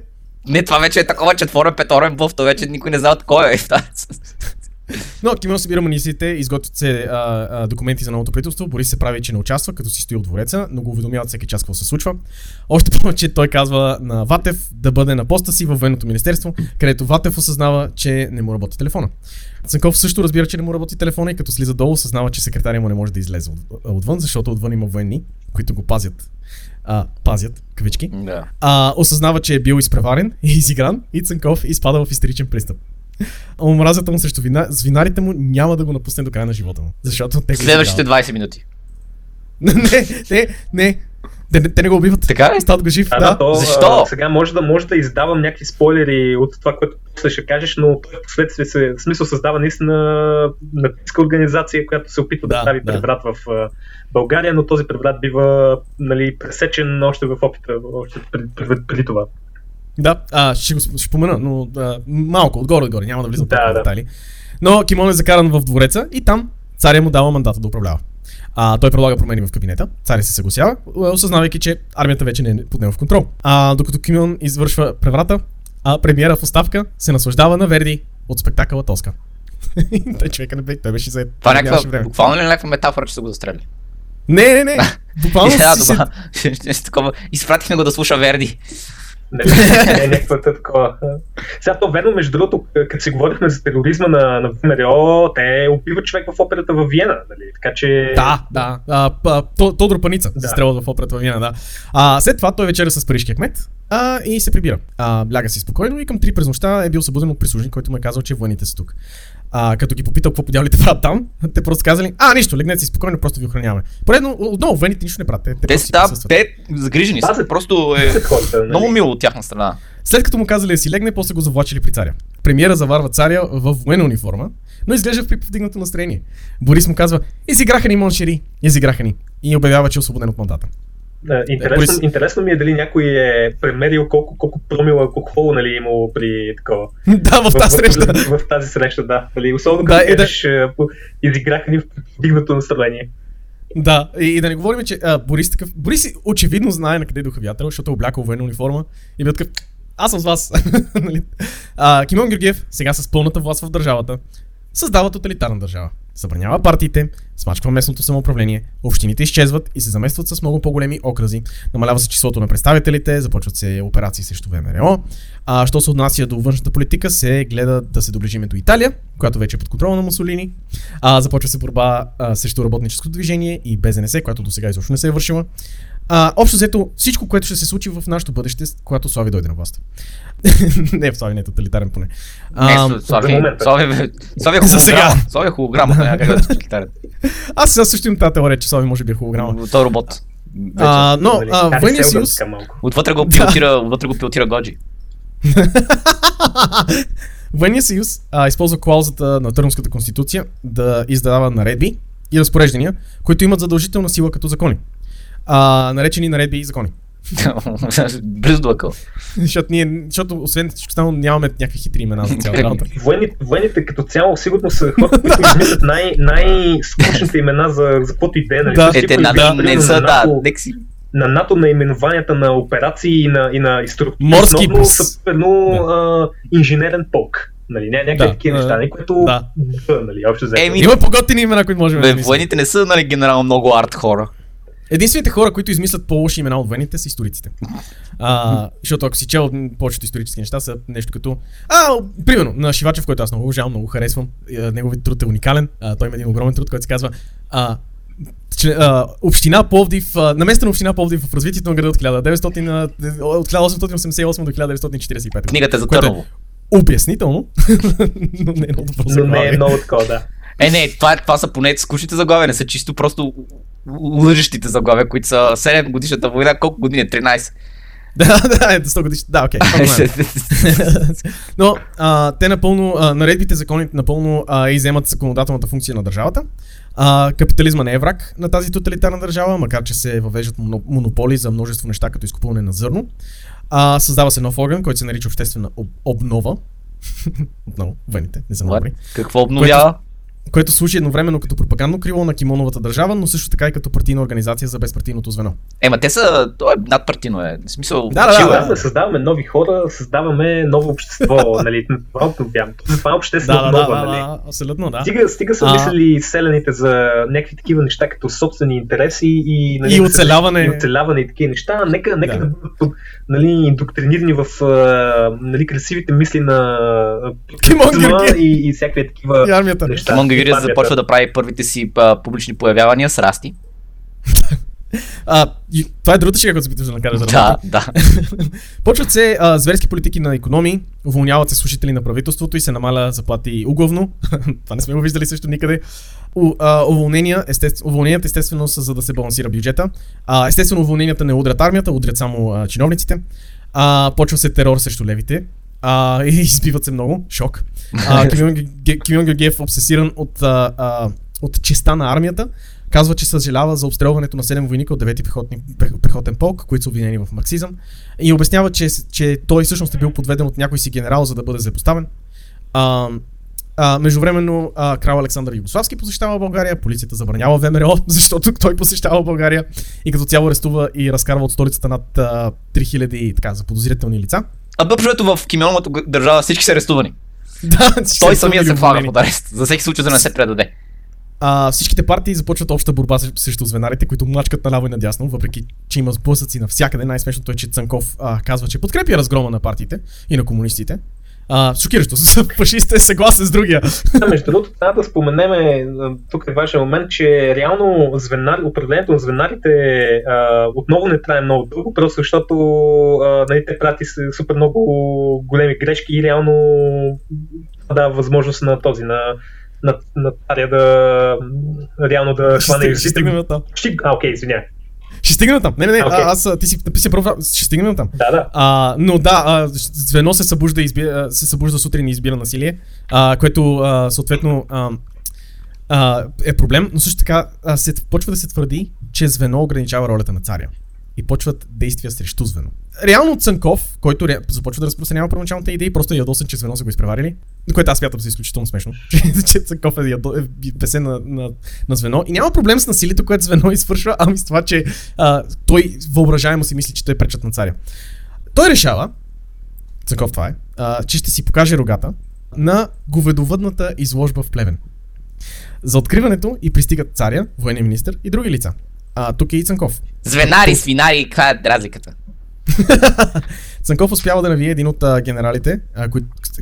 Не, това вече е такова четворен-петорен блъв, то вече никой не знае кой е. Но Кимон събира министрите, изготвят се документи за новото правителство. Борис се прави, че не участва, като си стои от двореца, но го уведомяват всеки час какво се случва. Още повече той казва на Ватев да бъде на поста си във Военното министерство, където Ватев осъзнава, че не му работи телефона. Цанков също разбира, че не му работи телефона и като слиза долу, осъзнава, че секретаря му не може да излезе отвън, защото отвън има военни, които го пазят. Пазят, кавички. Yeah. Осъзнава, че е бил изпреварен и изигран и Цанков изпада в истеричен пристъп. Омразата му срещу звинарите му няма да го напусне до края на живота му. Защото те следващите 20 минути. Не. Те не го убиват. Така ли? Стат го жив. Защо? Сега може да издавам някакви спойлери от това, което после ще кажеш, но той последствие смисъл създава наистина натиска организация, която се опитва да прави преврат в България, но този преврат бива пресечен още в опита, още преди това. Да, ще помена, но малко, отгоре, няма да влизам в детайли. Но Кимон е закаран в двореца и там царя му дава мандата да управлява. Той предлага промени в кабинета, царя се съгласява, осъзнавайки, че армията вече не е под негов контрол. Докато Кимон извършва преврата, премиера в оставка се наслаждава на Верди от спектакъла Тоска. Той човека не бе, той беше заед. Това някаква, буквално ли някаква метафора, че са го застрели? Не, буквално си такова, изпратихме го да слуша Верди. Не, някаквата такова. Сега то верно, между другото, като си говорихме за тероризма на ВМРО, те убиват човек в операта във Виена, нали? Така че... Да. Тодор Паница се стрелва в операта във Виена, да. След това той вечеря с парижкия кмет и се прибира. Ляга си спокойно и към 3 през нощта е бил събуден от прислужник, който му е казал, че войните са тук. Като ги попитал какво подявалите правят там, те просто казали: нищо, легнете си спокойно, просто ви охраняваме. Поредно, отново вените нищо не правят. Те загрижени са, просто е много мило от тяхна страна. След като му казали да си легне, после го завлачили при царя. Премиера заварва царя в военна униформа, но изглежда в приповдигнато настроение. Борис му казва: "Изиграха ни, моншери, изиграха ни" и обявява, че е освободен от мандата. Интересно ми е дали някой е премерил колко промила алкохол е имало при такова. Да, в тази среща. В тази среща, да. Особено като кажеш, изиграха ни в дигнато настроение. Да, и да не говорим, че Борис такъв... Борис очевидно знае на къде духа вятъра, защото е облякал военна униформа и бил такъв: "Аз съм с вас." Кимон Георгиев сега с пълната власт в държавата. създава тоталитарна държава. Забранява партиите, смачква местното самоуправление, общините изчезват и се заместват с много по-големи окръзи, намалява се числото на представителите, започват се операции срещу ВМРО, а що се отнася до външната политика, се гледа да се доближиме до Италия, която вече е под контрола на Мусолини, започва се борба срещу работническото движение и БЗНС, която до сега изобщо не се е вършила. Общо взето всичко, което ще се случи в нашето бъдеще, когато Слави дойде на власт. Не, Слави не е тоталитарен поне. Слави е холограма. Аз сега също имам тази теория, че Слави може би е холограма. Той робот. Но Военния съюз... Отвътре го пилотира Годжи. Военния съюз използва клаузата на Търновската конституция да издава наредби и разпореждания, които имат задължителна сила като закони. Наречени наредби и закони. Близо до акъл. Защото освен всичко само нямаме някакви хитри имена за цялата работа. Военните като цяло сигурно са хората, които измислят най-скучните имена за каквото идея. На НАТО наименованията на операции и на структури. Морски са едно инженерен полк. Нали, някакви такива неща, което общо взето. Има по-готини имена, които можем да измислим. Военните не са генерално много арт хора. Единствените хора, които измислят по-лоши имена от военните, са историците. Защото ако си чел повечето исторически неща, са нещо като... Примерно, на Шивачев, който аз много уважавам, много харесвам. Неговият труд е уникален. Той има един огромен труд, който се казва... Община Пловдив, наместена община Пловдив в развитието на града от 1888 до 1945. Книгата за Търново. Обяснително, но не е много добро заглавие. Не е много такова, да. Не, това са поне скучните заглавия, не са чисто просто лъжещите заглавия, които са 7 годишната война, колко години е? 13? Да, 100 годишната, да, окей. Но те напълно, наредбите, законите напълно изземат законодателната функция на държавата. Капитализма не е враг на тази тоталитарна държава, макар че се въвеждат монополи за множество неща, като изкупуване на зърно. Създава се нов орган, който се нарича обществена обнова. Отново, вените, не съм добри. Какво обновява? Което служи едновременно като пропагандно крило на кимоновата държава, но също така и като партийна организация за безпартийното звено. Ма те са... То е надпартийно е. В смисъл... Да, създаваме нови хора, създаваме ново общество, нали? Това проблем. Това е обществено много, нали? Абсолютно, да. Стига са мислили селените за някакви такива неща, като собствени интереси и... Нали, и оцеляване. И такива неща. Нека да бъдат, нали, индоктринирани в, нали, красивите мисли на... Кимон Георгиев. И всякакви такива неща. Кимон Георгиев започва да прави първите си публични появявания с расти. Това е другата шега, която се питаш да накараш за работа. Да. Почват се зверски политики на икономии, уволняват се служители на правителството и се намаля заплати угловно. Това не сме го виждали също никъде. Уволненията естествено са, за да се балансира бюджета. Естествено уволненията не удрят армията, удрят само чиновниците. Почва се терор срещу левите. И избиват се много. Шок. Кимон Георгиев, обсесиран от честа на армията, казва, че съжалява за обстрелването на 7 войника от 9-ти пехотен полк, които са обвинени в марксизъм. И обяснява, че той всъщност е бил подведен от някой си генерал, за да бъде запоставен. Междувременно крал Александър Югославски посещава България, полицията забранява ВМРО, защото той посещава България и като цяло арестува и разкарва от столицата над 3000 заподозрителни лица. Бъдето в кимионовата държава всички са арестувани. Той самия се хвага под арест, за всеки случай да не се предаде. Всичките партии започват обща борба срещу звенарите, които мачкат наляво и надясно, въпреки че има сблъсъци навсякъде. Най-смешното е, че Цанков казва, че подкрепя разгрома на партиите и на комунистите. Шокиращо, фашистите е съгласен с другия. Между другото, трябва да споменем, тук е важен момент, че реално определението на звенарите отново не трае много дълго, просто защото те прати супер много големи грешки и реално дава възможност на този, на Тария да реално да хване. Ще стигнем там. Окей, извинявай. Ще стигнем там. Не, okay. Ти си написи първо. Ще стигнем там. Да. Но звено се събужда, се събужда сутрин и избира насилие, което съответно е проблем, но също така почва да се твърди, че звено ограничава ролята на царя. И почват действия срещу звено. Реално Цанков, който започва да разпространява първоначалната идея, просто е ядосен, че звено са го изпреварили, което аз смятам за изключително смешно, че Цанков е бесен на звено. И няма проблем с насилието, което звено извършва, ами с това, че той въображаемо си мисли, че той е пречат на царя. Той решава, Цанков това е, че ще си покаже рогата на говедовъдната изложба в Плевен. За откриването и пристигат царя, военния министър и други лица. А тук е и Цанков. Звенари, свинари, каква е разликата? Цанков успява да навие един от генералите,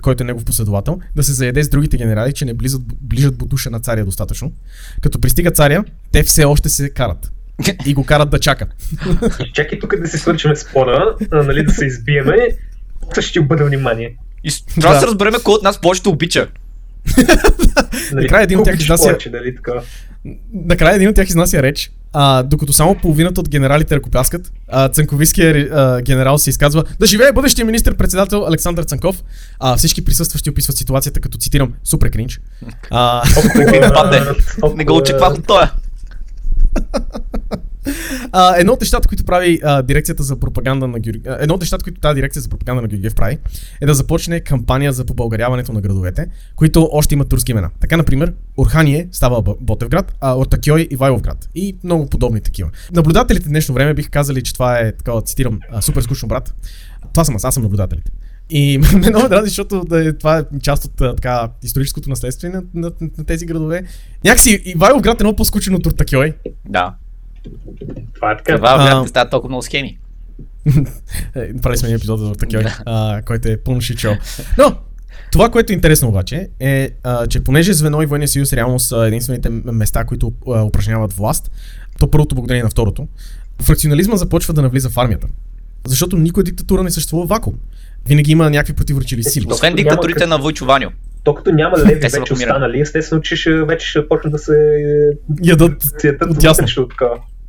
който е негов последовател, да се заеде с другите генерали, че не ближат бутуша на царя достатъчно. Като пристига царя, те все още се карат. И го карат да чака. Чакай тук да се свърчваме спора, нали, да се избиеме. Това ще ти обърне внимание. И трябва да се разбереме кой от нас повечето обича. Накрая един от тях изнася... Накрая един от тях изнася реч, докато само половината от генералите ръкопляскат, цанковиският генерал се изказва: "Да живее бъдещия министър-председател Александър Цанков", всички присъстващи описват ситуацията като, цитирам, супер кринч. Не го очаквах от тоя. Едно от нещата, които прави дирекцията за пропаганда на Георгиев, едно от нещата, които тази дирекция за пропаганда на Георгиев прави, е да започне кампания за побългаряването на градовете, които още имат турски имена. Така, например, Орхание става Ботевград, а Ортакьой Ивайловград и много подобни такива. Наблюдателите днешно време бих казали, че това е, така, цитирам, супер скучно, брат. Това съм аз съм наблюдателите. И ме много дразни, защото това е част от така историческото наследство на тези градове. Някакси Ивайловград е много по-скучен от Ортакьой. Да. Това е така. Това вляд не става толкова много схеми. Прави сме един епизод за Ортакьой, който е пълно шичо. Но това, което е интересно обаче, е, че понеже Звено и Военния съюз реално са единствените места, които упражняват власт, то първото благодарение на второто, фракционализма започва да навлиза в армията. Защото никоя диктатура не съществува вакуум. Винаги има някакви противоречили сили. Освен диктатурите на Войчо Ваньо. Докато няма леви вече останали, естествено, че вече ще почнат да се ядат отясно.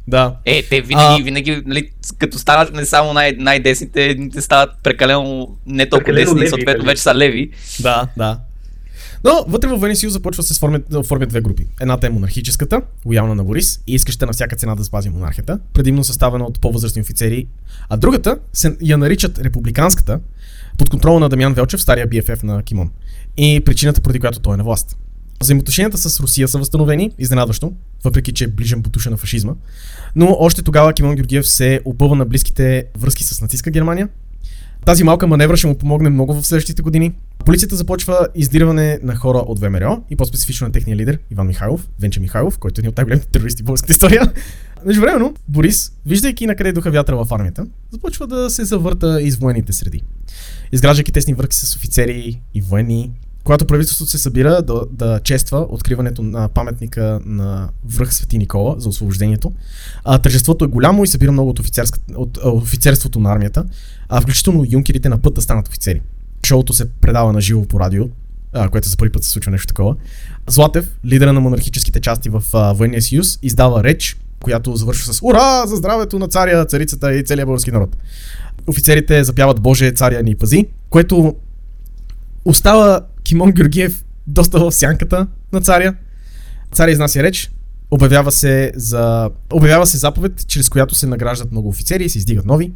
Да. Те винаги, нали, като станат не само най-десните, едните стават прекалено не толкова десни и съответно вече са леви. Да. Но вътре във Военния съюз започва да се оформят две групи. Едната е монархическата, лоялна на Борис и искаща на всяка цена да запази монархията, предимно съставена от по-възрастни офицери, а другата я наричат републиканската, под контрола на Дамян Велчев, стария BFF на Кимон, и причината, поради която той е на власт. Взаимоотношенията с Русия са възстановени, изненадващо, въпреки че е ближен бутуша на фашизма, но още тогава Кимон Георгиев се опъва на близките връзки с нацистка Германия. Тази малка маневра ще му помогне много в следващите години. Полицията започва издирване на хора от ВМРО и по-специфично на техния лидер Иван Михайлов, Венче Михайлов, който е един от най-големите терористи в българската история. Междувременно, Борис, виждайки накъде духа вятъра в армията, започва да се завърта из военните среди. Изграждайки тесни връзки с офицери и военни, когато правителството се събира да чества откриването на паметника на връх Свети Никола за освобождението, тържеството е голямо и събира много от офицерството на армията, включително юнкерите на път да станат офицери. Шоуто се предава на живо по радио, което за първи път се случва нещо такова. Златев, лидера на монархическите части в Военния съюз, издава реч, която завършва с "Ура за здравето на царя, царицата и целия български народ". Офицерите запяват "Боже, царя ни пази", което остава Кимон Георгиев доста в сянката на царя. Царя изнася реч, обявява се заповед, чрез която се награждат много офицери и се издигат нови.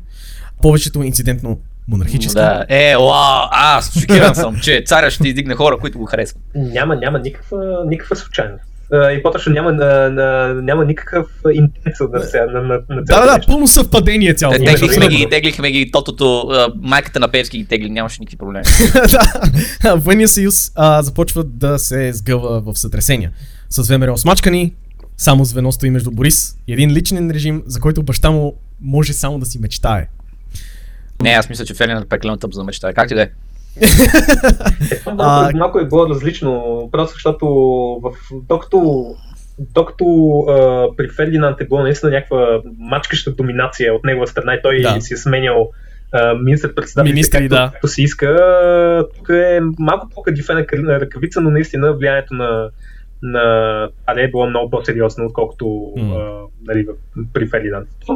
Повечето инцидентно монархически. Да, шокиран съм, че царя ще издигне хора, които го харесват. Няма никаква случайност. И по-точно няма никакъв интенция на цялото. Да, пълно съвпадение цялото. Теглихме ги тотото, майката на Певски ги тегли, нямаше никакви проблеми. Военният съюз започва да се сгъва в сътресения. С ВМРО смачкани, само Звено стои между Борис и един личен режим, за който баща му може само да си мечтае. Не, аз мисля, че Фердинанд е прекалено тъп за мечтае. Как ти да е? Малко е било различно, просто защото докато при Фердинанд е било наистина някаква мачкаща доминация от негова страна и той си е сменял министър-председателите, както си иска, тук е малко по-кадифена ръкавица, но наистина влиянието на Аре е било много по-сериозно, отколкото при Фердинанд. Това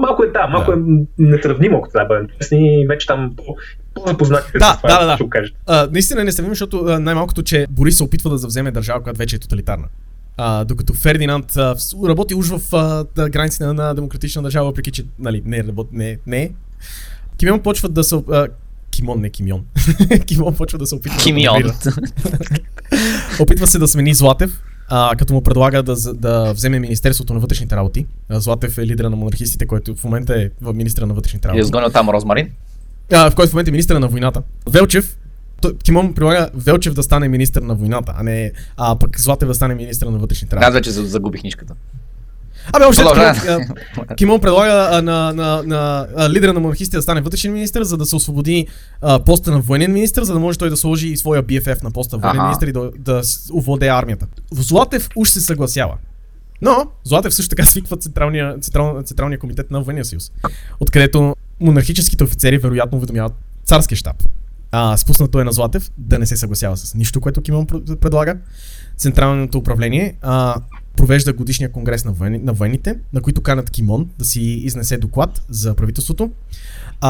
малко е нетравнимо, ако трябва да бъдем честни, вече там по-запознатите с това, ще го кажете. Наистина не се видим, защото най-малкото, че Борис се опитва да завземе държава, която вече е тоталитарна. Докато Фердинанд работи уж в границите на демократична държава, въпреки че не. Кимон почва да се... Кимон почва да се опитва опитва се да смени Златев, като му предлага да вземе Министерството на вътрешните работи. Златев е лидера на монархистите, който в момента е министър на вътрешните работи. И изгонял там Розмарин. В който в момента е министър на войната. Велчев, Кимон прилага Велчев да стане министър на войната, а не пък Златев да стане министър на вътрешните работи. Казва, че загубих нишката. Абе, въобще Кимон предлага на лидера на монархистите да стане вътрешен министър, за да се освободи поста на военен министър, за да може той да сложи и своя BFF на поста военен министър и да овладее армията. Златев уж се съгласява. Но Златев също така свиква Централния комитет на Военния съюз, откъдето монархическите офицери вероятно уведомяват царския щаб. Спуснато е на Златев да не се съгласява с нищо, което Кимон предлага. Централното управление провежда годишния конгрес на военните, на които канат Кимон да си изнесе доклад за правителството.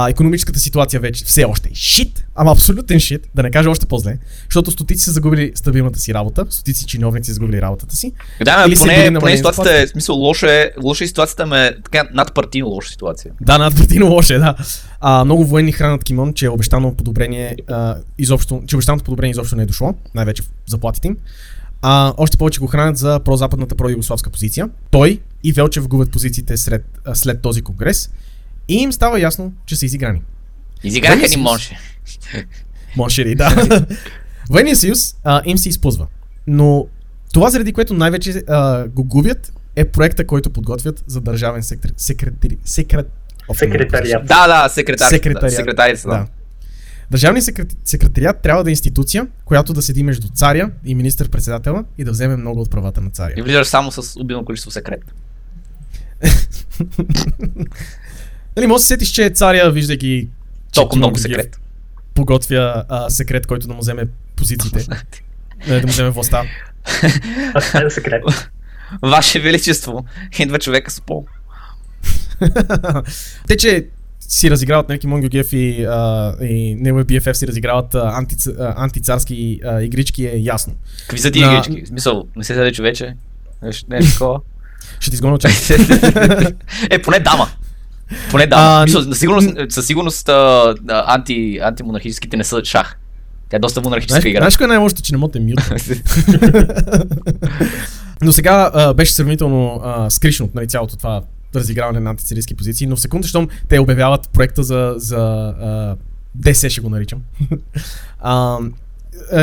Икономическата ситуация вече все още е шит, ама абсолютен шит, да не кажа още по-зле, защото стотици са загубили стабилната си работа, стотици чиновници са загубили работата си. Да, или поне ситуацията е, в смисъл, лоша е ситуацията, така надпартийно лоша ситуация. Да, надпартийно лоша е, да. Много военни хранат Кимон, че обещаното подобрение изобщо не е дошло, най-вече заплатите им. Още повече го хранят за прозападната проюгославска позиция. Той и Велчев губят позициите след този конгрес и им става ясно, че са изиграни. Изиграха ни Монше. Монше ли, да. Военния съюз им се изпъзва. Но това, заради което най-вече го губят, е проекта, който подготвят за държавен секретариат. Секретариат. Държавният секретариат трябва да е институция, която да седи между царя и министър-председателя и да вземе много от правата на царя. И влизаш само с обилно количество секрет. Нали, може да се сетиш, че царя, виждайки толкова много секрет, подготвя секрет, който да му вземе позициите, да му вземе властта. Ваше величество, идва човека с пол. Те, че си разиграват, Кимон Георгиев и неговия BFF си разиграват антицарски игрички, е ясно. Какви са тия игрички? В смисъл, не се седе човече? Не е такова? Ще ти изгоня чак. Поне дама. Със сигурност антимонархическите не са шах. Тя е доста монархическа игра. Знаеш кое е най-лошото, че не мога да мют? Но сега беше сравнително скришно, цялото това разиграване на антицарийски позиции, но в секунда, щом те обявяват проекта за ДС, ще го наричам.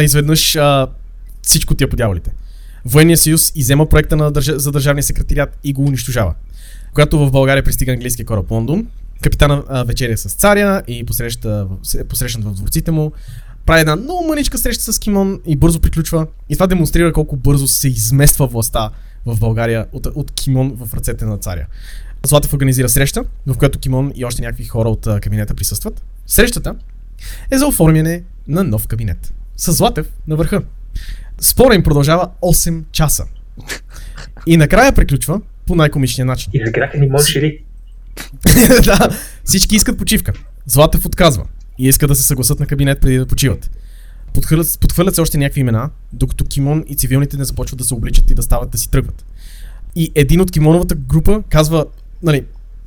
Изведнъж всичко тия по дяволите. Военният съюз иззема проекта за държавния секретариат и го унищожава. Когато в България пристига английския кораб Лондон, капитана вечеря с царя и посрещнат в дворците му, прави една много мъничка среща с Кимон и бързо приключва. И това демонстрира колко бързо се измества властта в България от Кимон в ръцете на царя. Златев организира среща, в която Кимон и още някакви хора от кабинета присъстват. Срещата е за оформяне на нов кабинет. С Златев на върха. Спора им продължава 8 часа. И накрая приключва по най-комичния начин. И заграха ни можеше ли? Да, всички искат почивка. Златев отказва и иска да се съгласат на кабинет преди да почиват. Подхвърлят се още някакви имена, докато Кимон и цивилните не започват да се обличат и да стават да си тръгват. И един от Кимоновата група казва,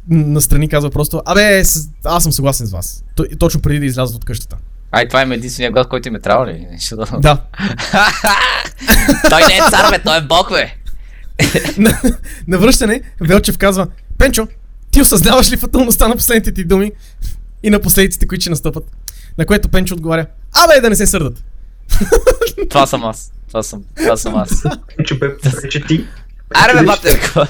настрани казва просто: "Абе, аз съм съгласен с вас." Точно преди да излязат от къщата. Това е единствения глас, който им е трябва ли? Да. Той не е цар, бе, той е бог, бе. На връщане Велчев казва: "Пенчо, ти осъзнаваш ли фаталността на последните ти думи и на последиците, които ще настъпат?" На което Пенчо отговаря: "Абе, да не се сърдат." Това съм аз. Пенчо бе, че ти. Аре бе, бате, какво?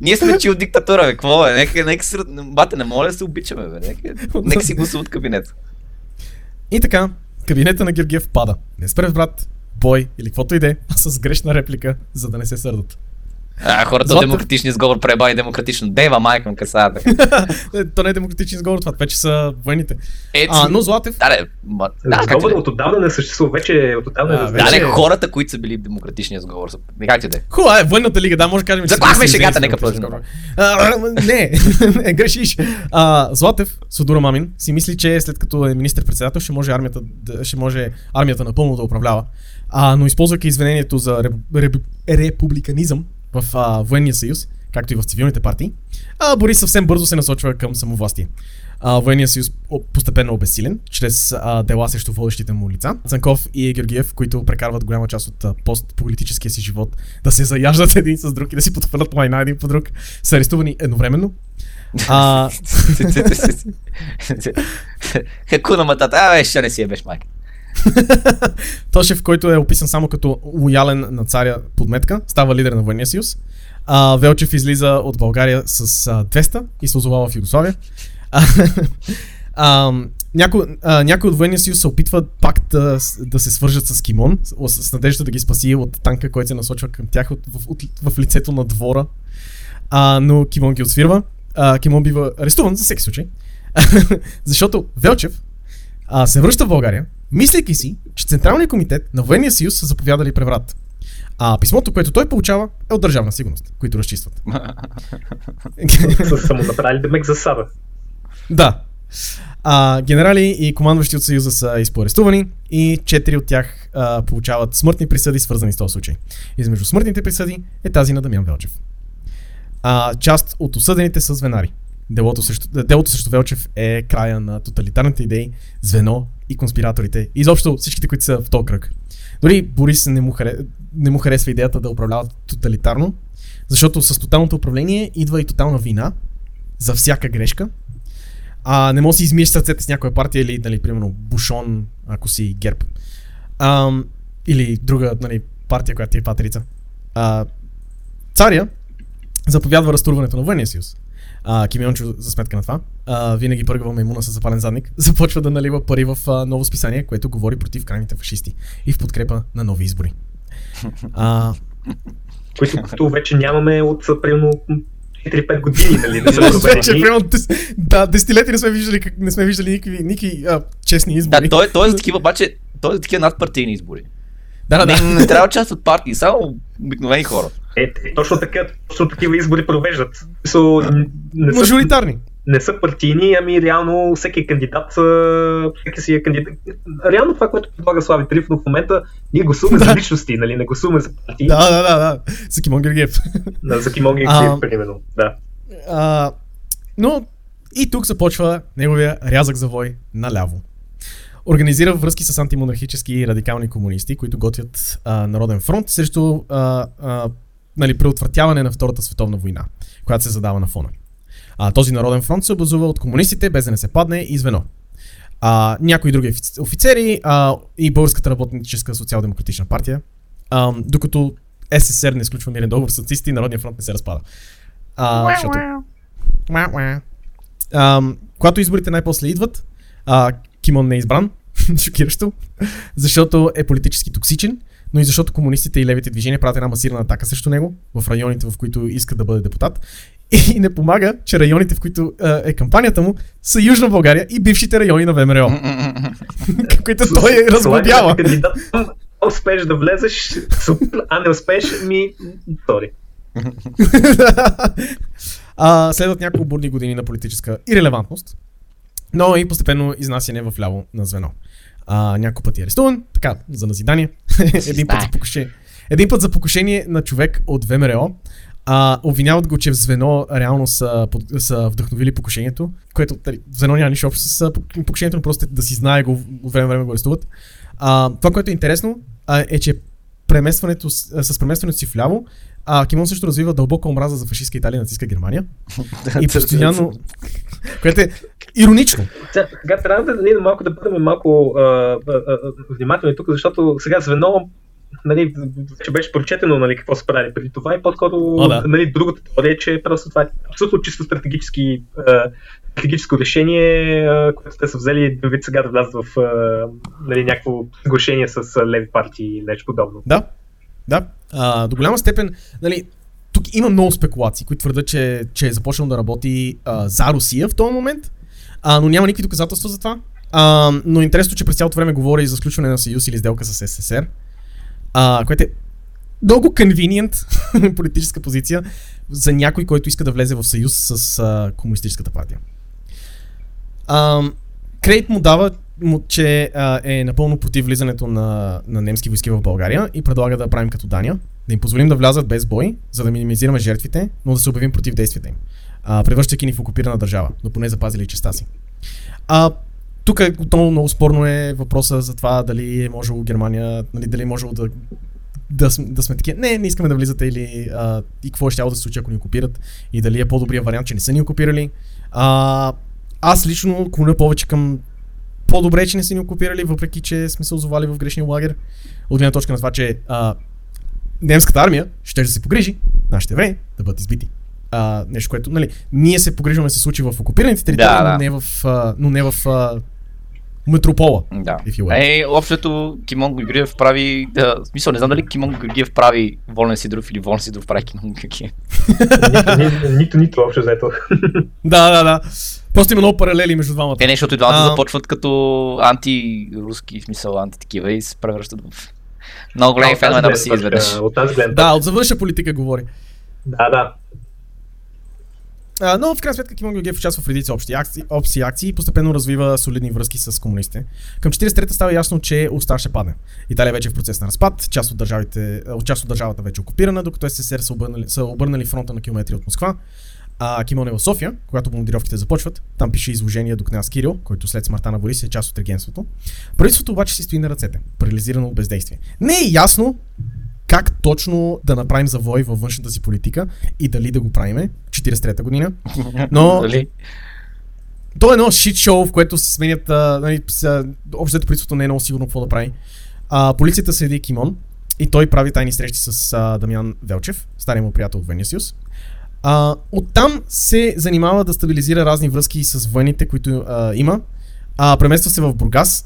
Ние сме чил диктатура, бе, какво е? Нека сърдат, бате, не мога да се обичаме, бе. Нека си гласуват кабинет. И така, кабинета на Георгиев пада. Не спрев, брат, бой или каквото иде, а с грешна реплика, за да не се сърдат. Хората от демократичния сговор преба и демократично. Дева майкам касата. То не е демократичен сговор, това вече са военните. Но Златев... Сговорът отдавна не съществува, вече отдавна не разбира. Хората, които са били в демократичния сговор. Как ти де? Хубава е, Военната лига, да, може да кажем... Заклахме шегата, нека пължим. Не, грешиш. Златев, Содура Мамин, си мисли, че след като е министър-председател, ще може армията напълно да управлява. Но използвайки извинението за републиканизъм в Военния съюз, както и в цивилните партии, Борис съвсем бързо се насочва към самовластие. Военния съюз постепенно обесилен, чрез дела срещу водещите му лица. Цанков и Георгиев, които прекарват голяма част от постполитическия си живот, да се заяждат един с друг и да си подхвърлят майна един по друг, са арестувани едновременно. Хаку на матата, ще не си ебеш майка. Тошев, който е описан само като лоялен на царя подметка, става лидер на Военния съюз. Велчев излиза от България с 200 и се озовава в Югославия. Някои от Военния съюз се опитват пак да се свържат с Кимон, с надежда да ги спаси от танка, който се насочва към тях в лицето на двора. Но Кимон ги отсвирва. Кимон бива арестуван за всеки случай, защото Велчев се връща в България, мислейки си, че Централният комитет на Военния съюз са заповядали преврат. А писмото, което той получава, е от Държавна сигурност, които разчистват. Са му направили демек засада. Да. Генерали и командващи от Съюза са изпоарестувани и 4 от тях получават смъртни присъди, свързани с този случай. Измежду смъртните присъди е тази на Дамян Велчев. Част от осъдените са звенари. Делото срещу Велчев е края на тоталитарните идеи, Звено и конспираторите. Изобщо всичките, които са в този кръг. Дори Борис не му харесва идеята да управляват тоталитарно, защото с тоталното управление идва и тотална вина за всяка грешка. Не може да си измиеш сърцете с някоя партия или, нали, примерно, Бушон, ако си ГЕРБ. Или друга, нали, партия, която ти е патерица. Царя заповядва разтурването на Военния съюз. Ким Йончо, за сметка на това, винаги пъргава маймуна със запален задник, започва да налива пари в ново списание, което говори против крайните фашисти и в подкрепа на нови избори. Които вече нямаме от примерно 3-5 години, нали? Не са проверени. Да, десетилетия не сме виждали никакви честни избори. Да, той е за такива, обаче, той е за такива надпартийни избори. Да. Не трябва част от партии, само обикновени хора. Точно такива избори провеждат. Мажоритарни. Не са партийни, ами реално всеки кандидат, Реално това, което предлага Слави Трифонов в момента, ние гласуваме за личности, нали? Не гласуваме за партии. Да. За Кимон Георгиев. За Кимон Георгиев, примерно. Да. Но и тук започва неговия рязък завой наляво. Организира връзки с антимонархически и радикални комунисти, които готвят Народен фронт срещу нали, предотвратяване на Втората световна война, която се задава на фона. Този Народен фронт се образува от комунистите, без да не се падне, и Звено. Някои други офицери и Българската работническа социал-демократична партия, докато СССР не изключва мирен договор с нацистите и Народния фронт не се разпада. Когато изборите най-после идват, Кимон не е избран, шокиращо, защото е политически токсичен, но и защото комунистите и левите движения правят една масирана атака срещу него в районите, в които иска да бъде депутат. И не помага, че районите, в които е кампанията му, са Южна България и бившите райони на ВМРО, които той разглобява. Успеш да влезеш, а не успеш, Тори. Следват няколко бурни години на политическа ирелевантност, но и постепенно изнасяне в ляво на Звено. Няколко пъти е арестуван, така, за назидание. Един път за покушение на човек от ВМРО. Обвиняват го, че в Звено реално са вдъхновили покушението, което Звено няма нищо общо с покушението, но просто да си знае го, от време на време го арестуват. Това, което е интересно, е, че с преместването си вляво, Кимон също развива дълбока омраза за фашистска Италия и нацистска Германия. И постоянно... което е иронично. Сега трябва да малко да бъдем малко внимателни тук, защото сега Звено, нали, че беше прочетено, нали, какво са правили преди това и по-скоро нали, другата теория, че просто това е абсолютно чисто стратегическо решение, което те са взели да вид сега да влязат в нали, някакво съглашение с леви партии и нещо подобно. Да. До голяма степен, нали, тук има много спекулации, които твърдят, че е започнал да работи за Русия в този момент, но няма никакви доказателства за това. Но интересно, че през цялото време говори за сключване на съюз или сделка с СССР. Което е много конвениент политическа позиция за някой, който иска да влезе в съюз с комунистическата партия. Кредит му дава, че е напълно против влизането на немски войски в България и предлага да правим като Дания, да им позволим да влязат без бой, за да минимизираме жертвите, но да се обявим против действията им, превръщайки ни в окупирана държава, но поне запазили честта си. Тук отново много спорно е въпроса за това дали е можело Германия, нали, дали е можело да сме такива. Не искаме да влизате или и какво е щяло да се случи, ако ни окупират, и дали е по-добрия вариант, че не са ни окупирали. Аз лично клоня повече към по-добре, че не са ни окупирали, въпреки че сме се озовали в грешния лагер. От гледна точка на това, че немската армия ще се погрижи нашите евреи да бъдат избити. Нещо, което, нали, ние се погрижваме се случи в окупираните територии, да, да. но не в метропола. Да. Общото Кимон Георгиев прави, в смисъл, не знам дали Кимон Георгиев прави Волен Сидоров или Волен Сидоров прави Кимон Георгиев. Нито общо взето. Да. Просто има много паралели между двамата. Те защото и двамата започват като антируски, в смисъл антитакива и се превръщат в много големи фенове да си изведеш. Да, от завърша политика говори. Да. Но в крайна сметка Кимон Георгиев участва в редица общи акции и постепенно развива солидни връзки с комунистите. Към 43-та става ясно, че Остар ще падне. Италия вече е в процес на разпад, част от държавата вече е окупирана, докато СССР са обърнали фронта на километри от Москва. Кимон е в София, когато бомбардировките започват. Там пише изложение до княз Кирил, който след смъртта на Борис е част от регенството. Правителството обаче си стои на ръцете, парализирано от бездействие. Не е ясно как точно да направим завой във външната си политика и дали да го правиме 43-та година, но то е едно shit show, в което се сменят, общото правителството не е много сигурно какво да прави. Полицията следи Кимон и той прави тайни срещи с Дамян Велчев, стария му приятел от Военния съюз. Оттам се занимава да стабилизира разни връзки с войните, които има. Премества се в Бургас,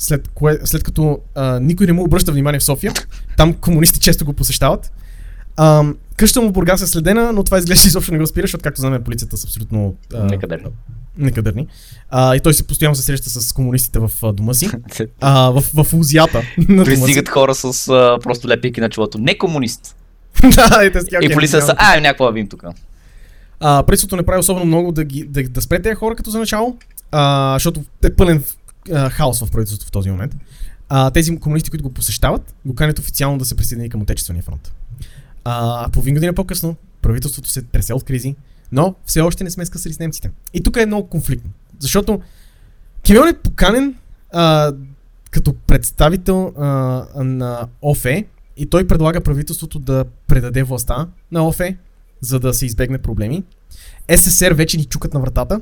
след като никой не му обръща внимание в София. Там комунисти често го посещават. Къща му в Бургас е следена, но това изглежда изобщо не го спира, защото както знаем полицията са абсолютно некадърни. И той си постоянно се среща с комунистите в дома си. В лузията на дома си. Пристигат хора с просто лепейки на челото. Не комунист! И полицията са, някаква бим тук. Правителството не прави особено много да спре тези хора като за начало. Защото е пълен хаос в правителството в този момент. Тези комунисти, които го посещават, го канят официално да се присъедини към Отечествения фронт. Половин година по-късно правителството се тресе от кризи, но все още не сме скъсали с немците. И тук е много конфликтно, защото Кимон е поканен като представител на ОФЕ и той предлага правителството да предаде властта на ОФЕ, за да се избегне проблеми. СССР вече ни чукат на вратата,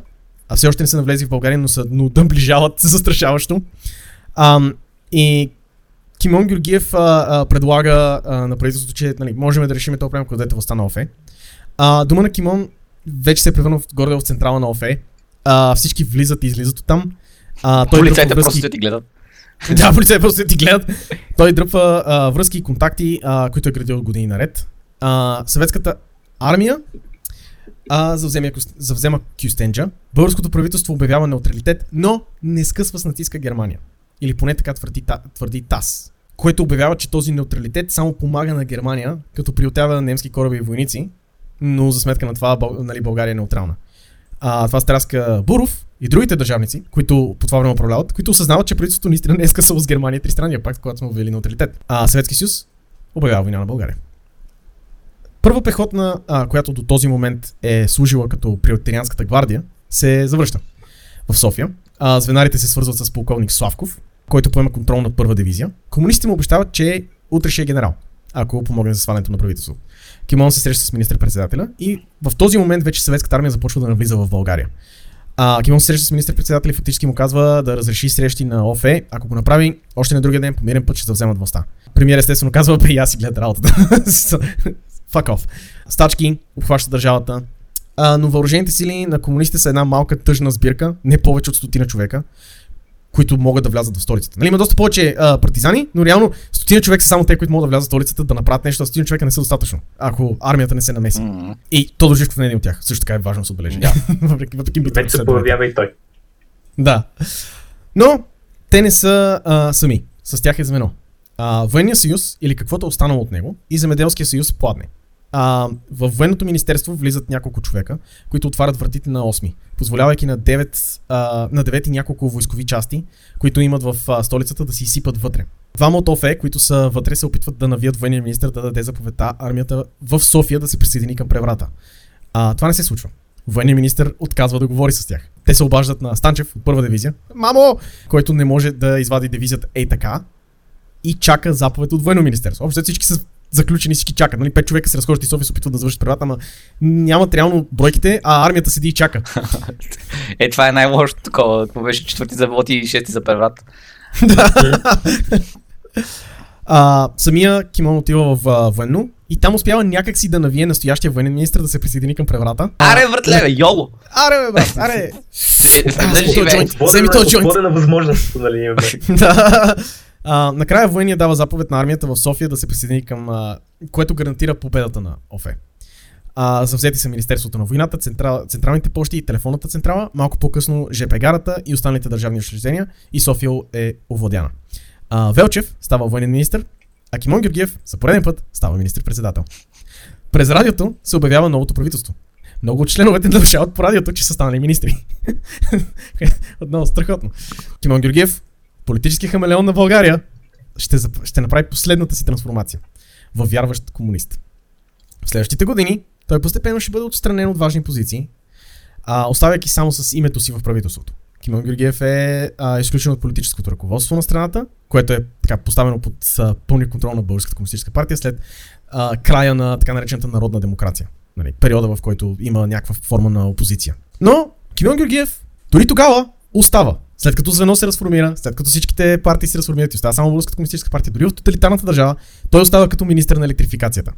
а все още не са навлезли в България, но наближават застрашаващо. И Кимон Георгиев предлага на правителството, че можем да решим този проблем, когато дадете властта на ОФЕ. Дома на Кимон вече се е превърнал горе в централа на ОФЕ. Всички влизат и излизат от там. Полицаите просто ти гледат. Да, полицаите просто ти гледат. Той дръпва връзки и контакти, които е градил години наред. Съветската армия завзема Кюстенджа. Българското правителство обявява неутралитет, но не скъсва с натиска Германия. Или поне така твърди ТАС, което обявява, че този неутралитет само помага на Германия, като приютява немски кораби и войници, но за сметка на това България е неутрална. Това страска Буров и другите държавници, които по това време управляват, които осъзнават, че правителството наистина не е скъсало с Германия тристранния пакт, когато сме обявили неутралитет. Съветски съюз обявява война на България. Първа пехотна, която до този момент е служила като приотерианската гвардия, се завръща в София. Звенарите се свързват с полковник Славков, който поема контрол на първа дивизия. Комунистите му обещават, че утре ще е генерал, ако помогне за свалянето на правителството. Кимон се среща с министър-председателя и в този момент вече съветската армия започва да навлиза в България. Кимон се среща с министър-председателя и фактически му казва да разреши срещи на ОФЕ. Ако го направи, още на другия ден по мирен път ще завземат властта. Премиер естествено казва, бе, аз си гледам работата. Fuck off. Стачки обхваща държавата, но въоръжените сили на комунистите са една малка тъжна сбирка, не повече от 100 човека, които могат да влязат в столицата. Има доста повече партизани, но реално 100 човека са само те, които могат да влязат в столицата да направят нещо, а 100 човека не са достатъчно, ако армията не се намеси. И Тодор Живков не е един от тях. Също така е важно да се отбележи. Вече се появява и той. Да. Но те не са сами. С тях е Звено. Военния съюз или каквото останало от него и Земеделския съюз пладне. Във военното министерство влизат няколко човека, които отварят вратите на 8-ми, позволявайки на 9 и няколко войскови части, които имат в столицата да си изсипат вътре. Двама от ОФЕ, които са вътре, се опитват да навият военния министър да даде заповедта армията в София да се присъедини към преврата. Това не се случва. Военният министър отказва да говори с тях. Те се обаждат на Станчев от първа дивизия, мамо, който не може да извади дивизията ей така. И чака заповед от военно министерство. Общо всички са заключени, всички чакат. Нали, 5 човека се разхождат и София се опитват да завършат преврата, ама нямат реално бройките, а армията седи и чака. Е, това е най-лошото такова. Това беше 4-ти за вод и 6-ти за преврат. Самия Кимон отива в Военно и там успява някакси да навие настоящия военен министър да се присъедини към преврата. Аре, братле, бе, йоло! Аре, бе, брат, аре! Вземи този джойнт! Отворена възможност, нали, бе. Накрая военния дава заповед на армията в София да се присъедини към, което гарантира победата на ОФЕ. Завзети са Министерството на войната, централните пощи и телефонната централа, малко по-късно ЖП гарата и останалите държавни учреждения, и София е овладяна. Велчев става военен министър, а Кимон Георгиев за пореден път става министър-председател. През радиото се обявява новото правителство. Много от членовете нарушават по радиото, че са станали министри. Отново страхотно. Кимон Георгиев, политически хамелеон на България, ще направи последната си трансформация във вярващ комунист. В следващите години той постепенно ще бъде отстранен от важни позиции, оставяйки само с името си в правителството. Кимон Георгиев е изключен от политическото ръководство на страната, което е така поставено под пълния контрол на Българската комунистическа партия след края на така наречената народна демокрация. Нали, периода, в който има някаква форма на опозиция. Но Кимон Георгиев дори тогава остава. След като Звено се разформира, след като всичките партии се разформират и остава само Българската комунистическа партия, дори в тоталитарната държава, той остава като министър на електрификацията.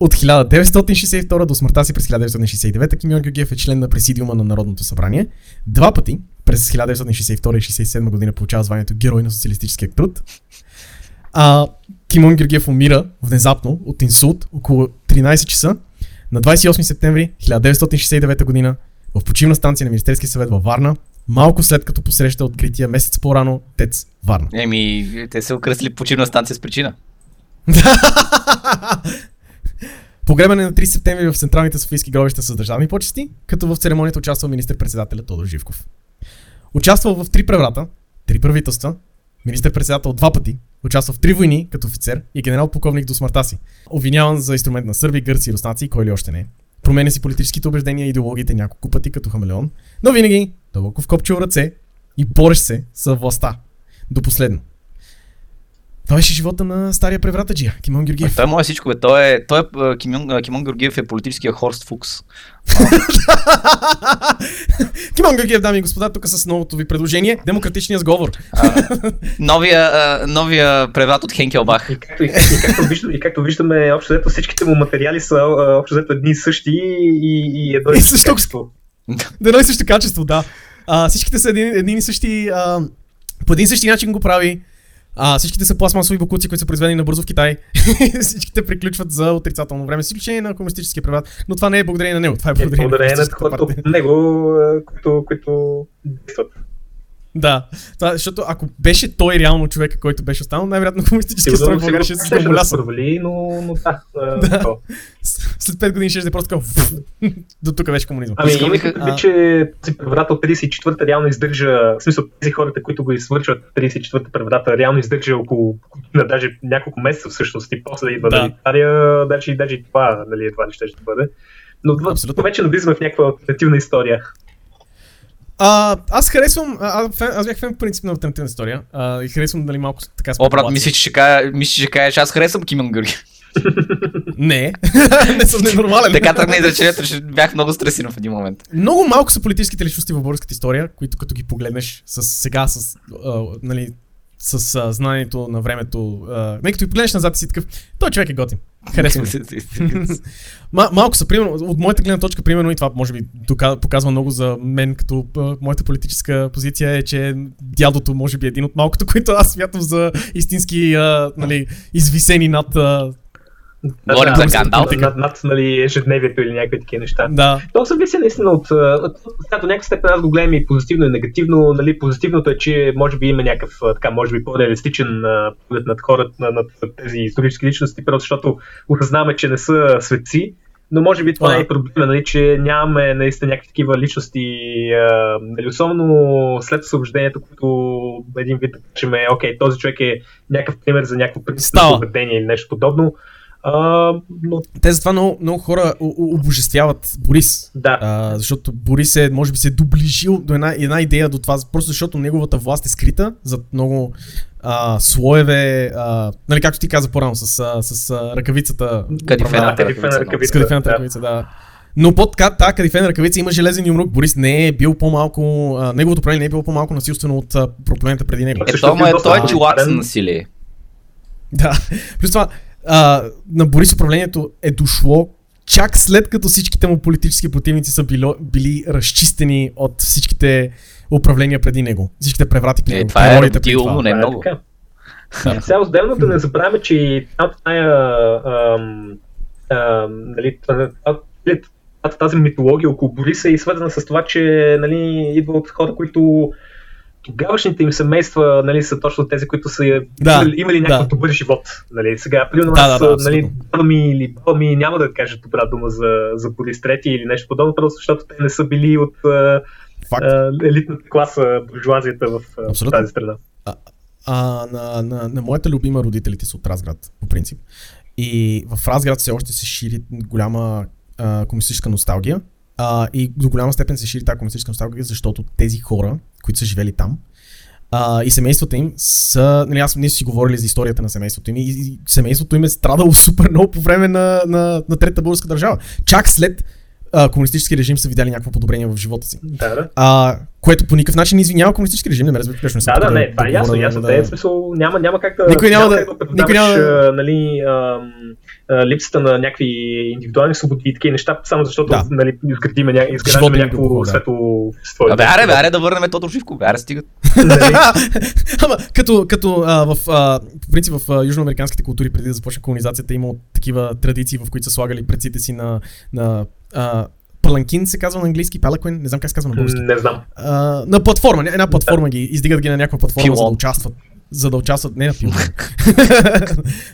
От 1962 до смъртта си през 1969 Кимон Георгиев е член на Пресидиума на Народното събрание. Два пъти през 1962 и 1967 година получава званието Герой на социалистическия труд. Кимон Георгиев умира внезапно от инсулт около 13 часа на 28 септември 1969 година в почивна станция на Министерския съвет във Варна, малко след като посреща открития месец по-рано ТЕЦ Варна. Еми, те се окръсли почивна станция с причина. Погребане на 3 септември в централните софийски гробища с държавни почести, като в церемонията участвал министър-председателят Тодор Живков. Участвал в 3 преврата, 3 правителства, министър-председател 2 пъти, участвал в 3 войни като офицер и генерал-полковник до смъртта си. Обвиняван за инструмент на сърби, гърци, руснаци и кой ли още не. Променя си политическите убеждения и идеологиите няколко пъти като хамелеон, но винаги дълбоко вкопчил ръце и борещ се с властта. До последно. Това беше живота на стария превратаджия, Кимон Георгиев. Той е всичко, бе. Кимон Георгиев е политическия Хорст Фукс. Кимон Георгиев, дами и господа, тук с новото ви предложение. Демократичния сговор. Новия преврат от Хенкелбах. И както виждаме, общо взето всичките му материали са общо взето едни и същи и едно и също качество. Едно и също качество, да. Всичките са един и същи... По един и същи начин го прави. Всичките са пластмасови бокуци, които са произведени набързо в Китай. Всичките приключват за отрицателно време, с изключение на комунистическия преврат, но това не е благодарение на него. Това е благодарение на хората от него, които действат. Да, защото ако беше той реално човека, който беше останал, най-вероятно комунистическия строй в България ще се заболяса. Но да. След 5 години ще е просто така, до тук беше комунизма. Ами имаха, че преврата от 34-та реално издържа, в смисъл тези хората, които го извършват 34-та преврата, реално издържа около, даже няколко месеца всъщност и после да идва да Италия, даже и това, нали, едва ли ще бъде. Но това вече навлизаме в някаква алтернативна история. Аз бях фен принцип на алтернативна история и харесвам дали малко така спекулация. Брат, мисли, че кажеш, аз харесвам Кимон Георгиев. Не, не съм ненормален. Така тръгна изречението, че бях много стресиран в един момент. Много малко са политическите личности в българската история, които като ги погледнеш с знанието на времето, не като и погледнеш назад и си такъв, той човек е готин, харесвам. Малко са, примерно, от моята гледна точка, примерно, и това може би показва много за мен, като моята политическа позиция е, че дядото може би е един от малкото, които аз смятам за истински, извисени над... Говорим за Гандалф. Над ежедневието или някакви такива неща. Да. То съм виси наистина до някаква степен аз го гледам и позитивно и негативно. Нали, позитивното е, че може би има някакъв така, може би по-реалистичен поглед над хората, над тези исторически личности, просто защото осъзнаваме, че не са светци. Но може би това е проблема, нали, че нямаме наистина някакви такива личности, особено след съобщението, което един вид да кажем, окей, този човек е някакъв пример за някакво предпочитание поведение или нещо подобно. Но... Те затова много хора обожествяват Борис. Да. Защото Борис е, може би се е доближил до една идея до това, просто защото неговата власт е скрита зад много слоеве, нали, както ти каза по-рано, с ръкавицата. Кадифената ръкавица, да. Но под тази кадифена ръкавица има железен юмрук. Борис не е бил по-малко, неговото управление не е било по-малко насилствено от проблемите преди него. Той е чилак с насилие. Да, плюс това на Борис управлението е дошло чак след като всичките му политически противници са били разчистени от всичките управления преди него. Всичките преврати преди него. Това е родително, не е много. Сега отделно да не забравяме, че тази митология около Бориса е свързана с това, че идва от хора, които тогавашните им семейства, са точно тези, които са имали някакъв добър живот. Сега, при нас, баба ми или баба ми няма да кажат добра дума за Борис Трети или нещо подобно, просто защото те не са били от елитната класа, буржуазията в тази страна. На моята любима родителите са от Разград, по принцип. И в Разград все още се шири голяма комунистическа носталгия. И до голяма степен се шири тази комунистическа носталгия, защото тези хора, които са живели там, и семействата им са... ние си говорили за историята на семейството им и семейството им е страдало супер много по време на Третата българска държава. Чак след комунистически режим са видяли някакво подобрение в живота си. Да. Което по никакъв начин не извинява комунистически режим, не ме разбира грешно. Да, това е ясно. Няма как да... Никой няма да предаваш липсата на някакви индивидуални свободи и такива неща, само защото изградиме някакво светло общество. Аре да върнем Тодор Живков, стигат. Ама, като по принцип в южноамериканските култури преди да започне колонизацията има такива традиции, в които са слагали предците си на паланкин се казва на английски, палакуин, не знам как се казва на български. Не знам. На платформа, една платформа ги издигат на някаква платформа, Пилон. за да участват, не на пилон,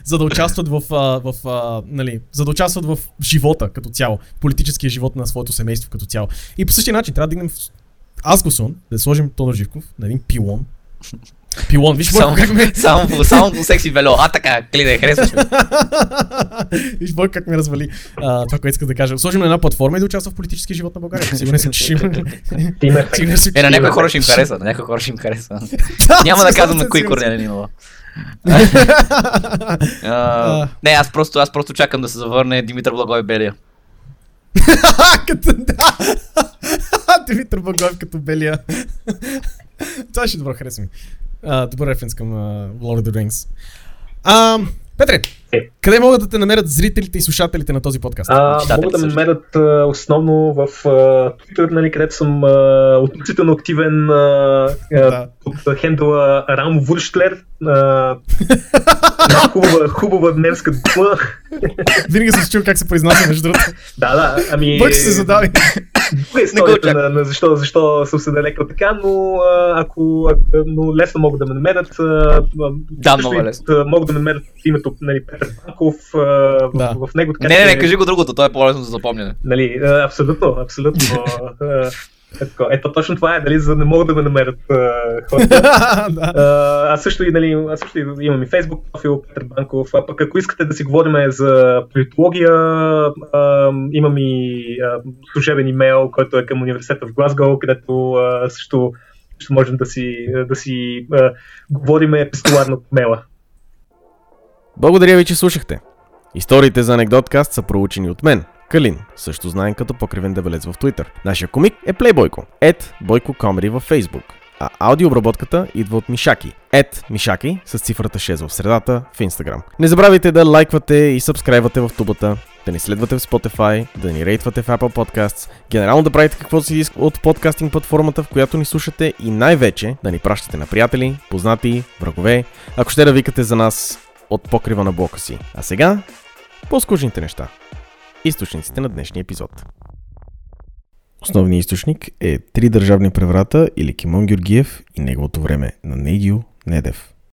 за да участват в живота като цяло, политическия живот на своето семейство като цяло. И по същия начин трябва да дигнем Азгусон, да сложим Тодор Живков на един пилон. Пилон, виж как ме... Само по секси вело, така, клине, харесваш ме. Виж Бог как ме развали това, което иска да кажа. Сложим на една платформа и да участва в политическия живот на България. Сигурен съм, че ще има... На някои хора ще им хареса, Няма да казвам на кои корнели нова. Не, аз просто чакам да се завърне Димитър Благой Белия. Димитър Благоев като Белия. Това ще добро, хареса ми. Добър референс към Lord of the Rings. Петре, къде могат да те намерят зрителите и слушателите на този подкаст? Могат да ме намерят основно в Twitter, където съм относително активен под хендъла Рам Вурштлер. Хубава немска дума. Винаги съм чул как се произнася между другото. Бък се задави. Друга историята на защо съм се налекал така, но лесно могат да ме намерят. Да, много лесно. Могат да ме намерят името Петър Банков в него. Не, кажи го другото, то е по-лесно за запомняне. Абсолютно. Ето точно това е, за не могат да ме намерят хората. Аз също имам и Facebook профил Петър Банков, а пък ако искате да си говорим за политология, имам и служебен имейл, който е към университета в Глазго, където също можем да си говорим епистоларно по мейла. Благодаря ви, че слушахте. Историите за Анекдоткаст са проучени от мен, Калин, също знаем като Покривен дебелец в Twitter. Нашия комик е Плейбойко, @BoykoComedy във Facebook, а аудиообработката идва от Мишаки, @Мишаки с цифрата 6 в средата в Instagram. Не забравяйте да лайквате и сабскрайбвате в тубата, да ни следвате в Spotify, да ни рейтвате в Apple Podcasts, генерално да правите каквото си иска от подкастинг платформата, в която ни слушате и най-вече да ни пращате на приятели, познати, врагове, ако ще да викате за нас от покрива на блока си. А сега, по-скучните неща. Източниците на днешния епизод. Основният източник е 3 държавни преврата или Кимон Георгиев и неговото време на Недю Недев.